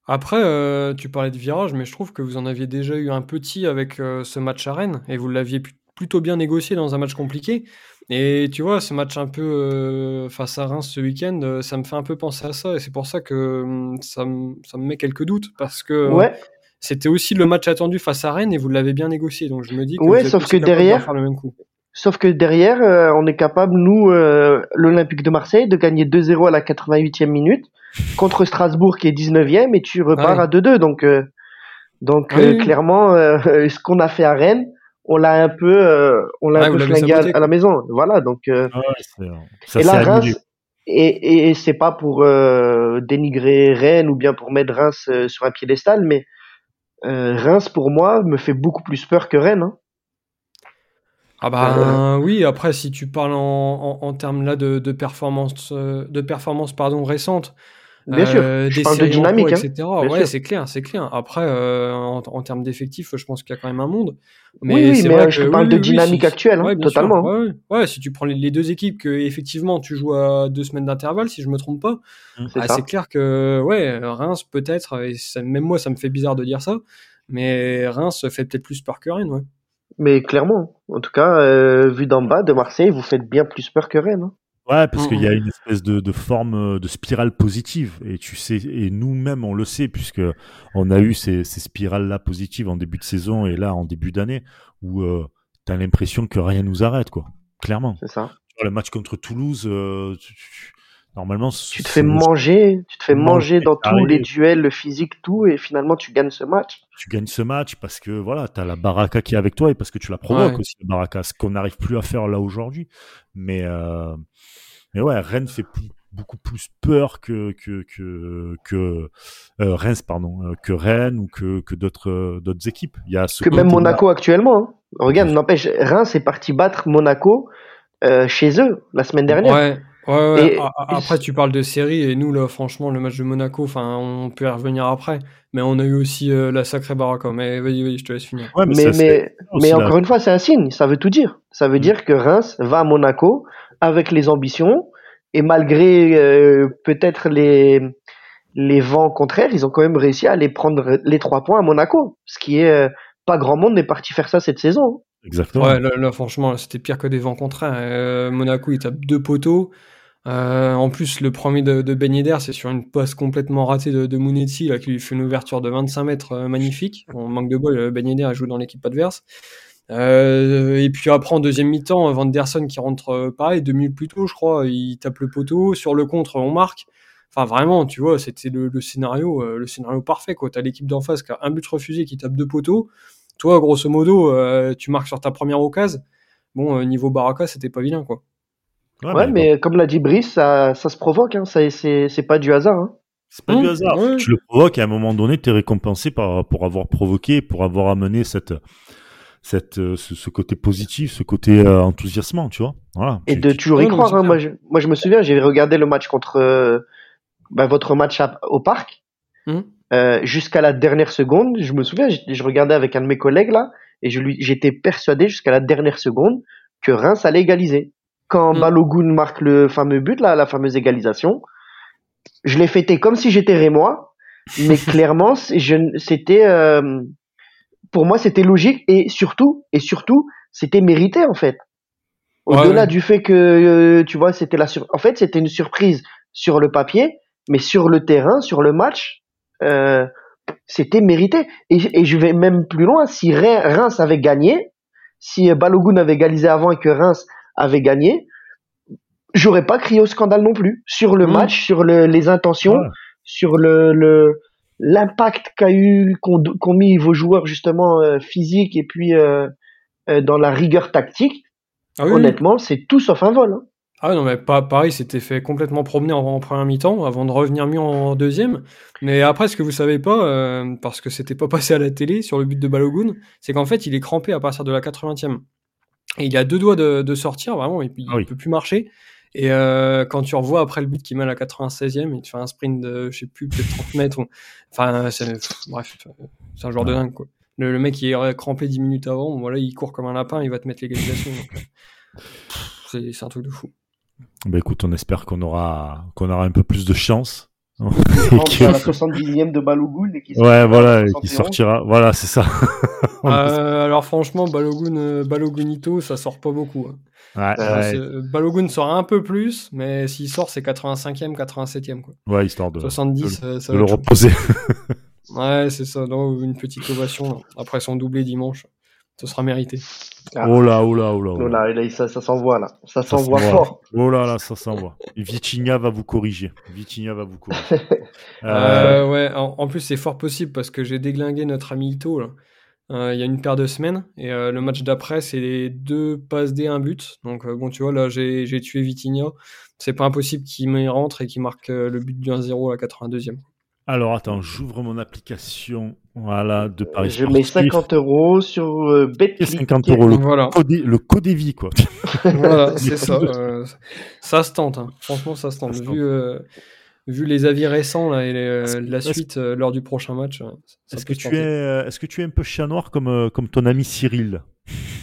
Après, euh, tu parlais de virage, mais je trouve que vous en aviez déjà eu un petit avec euh, ce match à Rennes, et vous l'aviez pu- plutôt bien négocié dans un match compliqué. Et tu vois, ce match un peu euh, face à Reims ce week-end, euh, ça me fait un peu penser à ça, et c'est pour ça que euh, ça, m- ça me met quelques doutes, parce que... Ouais. C'était aussi le match attendu face à Rennes et vous l'avez bien négocié, donc je me dis que ouais, sauf que derrière, faire le même coup. Sauf que derrière, euh, on est capable, nous, euh, l'Olympique de Marseille, de gagner deux zéro à la quatre-vingt-huitième minute contre Strasbourg qui est dix-neuvième et tu repars ah ouais. à deux deux. Donc, euh, donc ah oui. euh, clairement, euh, ce qu'on a fait à Rennes, on l'a un peu, euh, on l'a ah, un peu flingué à, à la maison. Voilà, donc. Euh, ah ouais, c'est, ça, et là, Reims, et, et c'est pas pour euh, dénigrer Rennes ou bien pour mettre Reims euh, sur un piédestal, mais euh, Reims pour moi me fait beaucoup plus peur que Rennes. Hein. Ah bah euh... oui, après si tu parles en, en, en termes là de, de performance, de performance pardon récente. Bien euh, sûr, je parle de dynamique, pro, et cetera. Hein. Ouais, c'est clair, c'est clair. Après, euh, en, en termes d'effectifs, je pense qu'il y a quand même un monde. Mais oui, oui c'est mais vrai je que, te parle oui, de oui, dynamique si, actuelle, ouais, hein, totalement. Sûr, ouais, ouais. ouais, si tu prends les, les deux équipes que effectivement tu joues à deux semaines d'intervalle, si je me trompe pas, c'est, bah, c'est clair que ouais, Reims peut-être. Et ça, même moi, ça me fait bizarre de dire ça, mais Reims fait peut-être plus peur que Rennes, ouais. Mais clairement, en tout cas, euh, vu d'en bas de Marseille, vous faites bien plus peur que Rennes. Hein. Ouais, parce mmh. qu'il y a une espèce de, de forme de spirale positive, et tu sais, et nous-mêmes on le sait, puisque on a eu ces, ces spirales-là positives en début de saison et là en début d'année, où euh, t'as l'impression que rien nous arrête, quoi. Clairement. C'est ça. Le match contre Toulouse, euh, tu, tu, normalement, tu te fais manger, tu te fais manger dans tous les duels, le physique, tout, et finalement tu gagnes ce match. Tu gagnes ce match parce que voilà, t'as la baraka qui est avec toi et parce que tu la provoques ouais. aussi, la baraka, ce qu'on n'arrive plus à faire là aujourd'hui. Mais euh, mais ouais, Rennes fait plus, beaucoup plus peur que que que que euh, Reims pardon, que Rennes ou que que d'autres d'autres équipes. Il y a ce que même Monaco là. Actuellement. Hein. Regarde, ouais. n'empêche, Reims est parti battre Monaco euh, chez eux la semaine dernière. Ouais. Ouais, ouais. Et... Après, tu parles de série, et nous, là, franchement, le match de Monaco, on peut y revenir après, mais on a eu aussi euh, la sacrée baraka. Mais vas-y, vas-y, je te laisse finir. Ouais, mais mais, ça, mais, mais encore là. Une fois, c'est un signe, ça veut tout dire. Ça veut mmh. dire que Reims va à Monaco avec les ambitions, et malgré euh, peut-être les, les vents contraires, ils ont quand même réussi à aller prendre les trois points à Monaco, ce qui est euh, pas grand monde n'est parti faire ça cette saison. Exactement. Ouais, là, là, franchement, c'était pire que des vents contraires. Euh, Monaco, il tape deux poteaux. Euh, en plus, le premier de, de Ben Yedder, c'est sur une passe complètement ratée de, de Mounetti, là, qui lui fait une ouverture de vingt-cinq mètres euh, magnifique. On manque de bol, Ben Yedder joue dans l'équipe adverse. Euh, et puis après, en deuxième mi-temps, Vanderson qui rentre euh, pareil, deux minutes plus tôt, je crois, il tape le poteau. Sur le contre, on marque. Enfin, vraiment, tu vois, c'était le, le scénario, euh, le scénario parfait, quoi. T'as l'équipe d'en face qui a un but refusé, qui tape deux poteaux. Toi, grosso modo, euh, tu marques sur ta première occasion. Bon, euh, niveau baraka, c'était pas vilain, quoi. Ouais, ouais, mais, mais comme l'a dit Brice, ça, ça se provoque, hein, ça, c'est, c'est pas du hasard. Hein. C'est pas mmh, du hasard. Ouais. Tu le provoques et à un moment donné, tu es récompensé par, pour avoir provoqué, pour avoir amené cette, cette, ce, ce côté positif, ce côté euh, enthousiasmant, tu vois. Voilà, et tu, de tu... toujours y ouais, croire. Hein, moi, je, moi, je me souviens, j'ai regardé le match contre euh, ben, votre match à, au parc. Mmh. Euh, jusqu'à la dernière seconde, je me souviens, je, je regardais avec un de mes collègues là, et je lui, j'étais persuadé jusqu'à la dernière seconde que Reims allait égaliser. Quand mmh. Balogun marque le fameux but, là, la fameuse égalisation, je l'ai fêté comme si j'étais Rémois, mais clairement, je, c'était, euh, pour moi, c'était logique et surtout, et surtout, c'était mérité en fait. Au-delà ouais, du fait que, euh, tu vois, c'était la sur, en fait, c'était une surprise sur le papier, mais sur le terrain, sur le match, euh, c'était mérité. Et, et je vais même plus loin. Si Reims avait gagné, si Balogun avait égalisé avant et que Reims avait gagné, j'aurais pas crié au scandale non plus sur le mmh. match, sur le, les intentions, ouais. sur le, le l'impact qu'a eu qu'ont, qu'ont mis vos joueurs justement euh, physiques et puis euh, euh, dans la rigueur tactique. Ah oui, honnêtement, oui. c'est tout sauf un vol. Hein. Ah non mais pas pareil, c'était fait complètement promener en, en première mi-temps avant de revenir mieux en deuxième. Mais après, ce que vous savez pas, euh, parce que c'était pas passé à la télé sur le but de Balogun, c'est qu'en fait, il est crampé à partir de la quatre-vingtième. Et il a deux doigts de, de sortir, vraiment, il ne oui. peut plus marcher. Et euh, quand tu revois après le but qu'il met à la quatre-vingt-seizième, il te fait un sprint de, je sais plus, peut-être trente mètres. Ou... Enfin, c'est, bref, c'est un joueur de dingue, quoi. Le, le mec, il est crampé dix minutes avant, voilà, il court comme un lapin, il va te mettre l'égalisation. Donc, euh, c'est, c'est un truc de fou. Bah écoute, on espère qu'on aura, qu'on aura un peu plus de chance. Qui à la soixante-dixième de Balogun et qui ouais voilà qui sortira voilà c'est ça euh, alors franchement Balogun Balogunito ça sort pas beaucoup hein. ouais, euh, ouais. Balogun sort un peu plus mais s'il sort c'est quatre-vingt-cinquième quatre-vingt-septième quoi ouais histoire de soixante-dix de, euh, ça de le reposer ouais c'est ça donc une petite ovation là. Après son doublé dimanche ce sera mérité ah. oh là oh là oh là oh là, oh là ça, ça s'envoie là ça, ça s'envoie, s'envoie fort oh là là ça s'envoie et Vitinha va vous corriger Vitinha va vous corriger euh... Euh, ouais en, en plus c'est fort possible parce que j'ai déglingué notre ami Ito là. euh, il y a une paire de semaines, et euh, le match d'après, c'est les deux passes dé, un but. Donc euh, bon, tu vois, là, j'ai, j'ai tué Vitinha. C'est pas impossible qu'il m'y rentre et qu'il marque euh, le but du un zéro à la quatre-vingt-deuxième. Alors, attends, j'ouvre mon application, voilà, de Paris Sportif. Je mets cinquante euros sur euh, Betclic. cinquante euros, le, voilà. Codé, le codévi, quoi. Voilà, c'est ça. Euh, ça se tente, hein. Franchement, ça se tente. Ça se tente. Vu, euh, vu les avis récents là, et les, que, la suite euh, lors du prochain match. Est-ce que, tu es, est-ce que tu es un peu chat noir comme, comme ton ami Cyril ?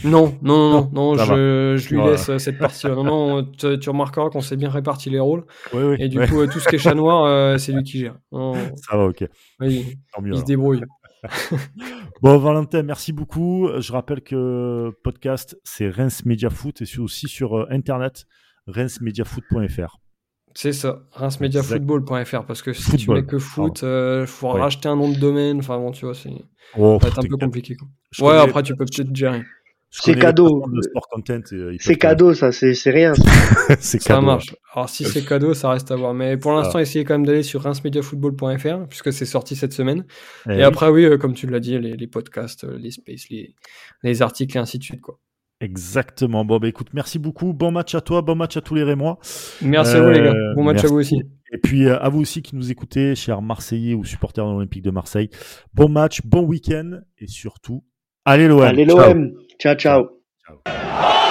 Non, non, non, non, non je, je lui voilà. laisse cette partie. Non, non, tu, tu remarqueras qu'on s'est bien réparti les rôles. Oui, oui, et du ouais. coup, tout ce qui est chat noir, euh, c'est lui qui gère. Non, ça va, ok. Oui, il alors. se débrouille. Bon, Valentin, merci beaucoup. Je rappelle que podcast, c'est Reims Media Foot, et c'est aussi sur internet, reims media foot point f r. C'est ça, reims media football point f r, parce que si football. tu mets que foot, il euh, faudra ouais. racheter un nom de domaine. Enfin bon, tu vois, c'est oh, ça va être un peu compliqué. Quoi. Ouais, connais... après, tu peux peut-être gérer. Je c'est cadeau. Sport Content, et c'est cadeau, ça, c'est, c'est rien. c'est ça cadeau. marche. Alors, si c'est cadeau, ça reste à voir. Mais pour l'instant, ah. essayez quand même d'aller sur reims media football point f r, puisque c'est sorti cette semaine. Et, et oui. après, oui, euh, comme tu l'as dit, les, les podcasts, les spaces, les, les articles, et ainsi de suite, quoi. Exactement. Bon, bah écoute, merci beaucoup. Bon match à toi, bon match à tous les Rémois. Merci euh, à vous, les gars. Bon match merci. à vous aussi. Et puis à vous aussi qui nous écoutez, chers Marseillais ou supporters de l'Olympique de Marseille. Bon match, bon week-end et surtout, allez l'O M. Allez l'O M. Ciao, ciao. ciao. ciao.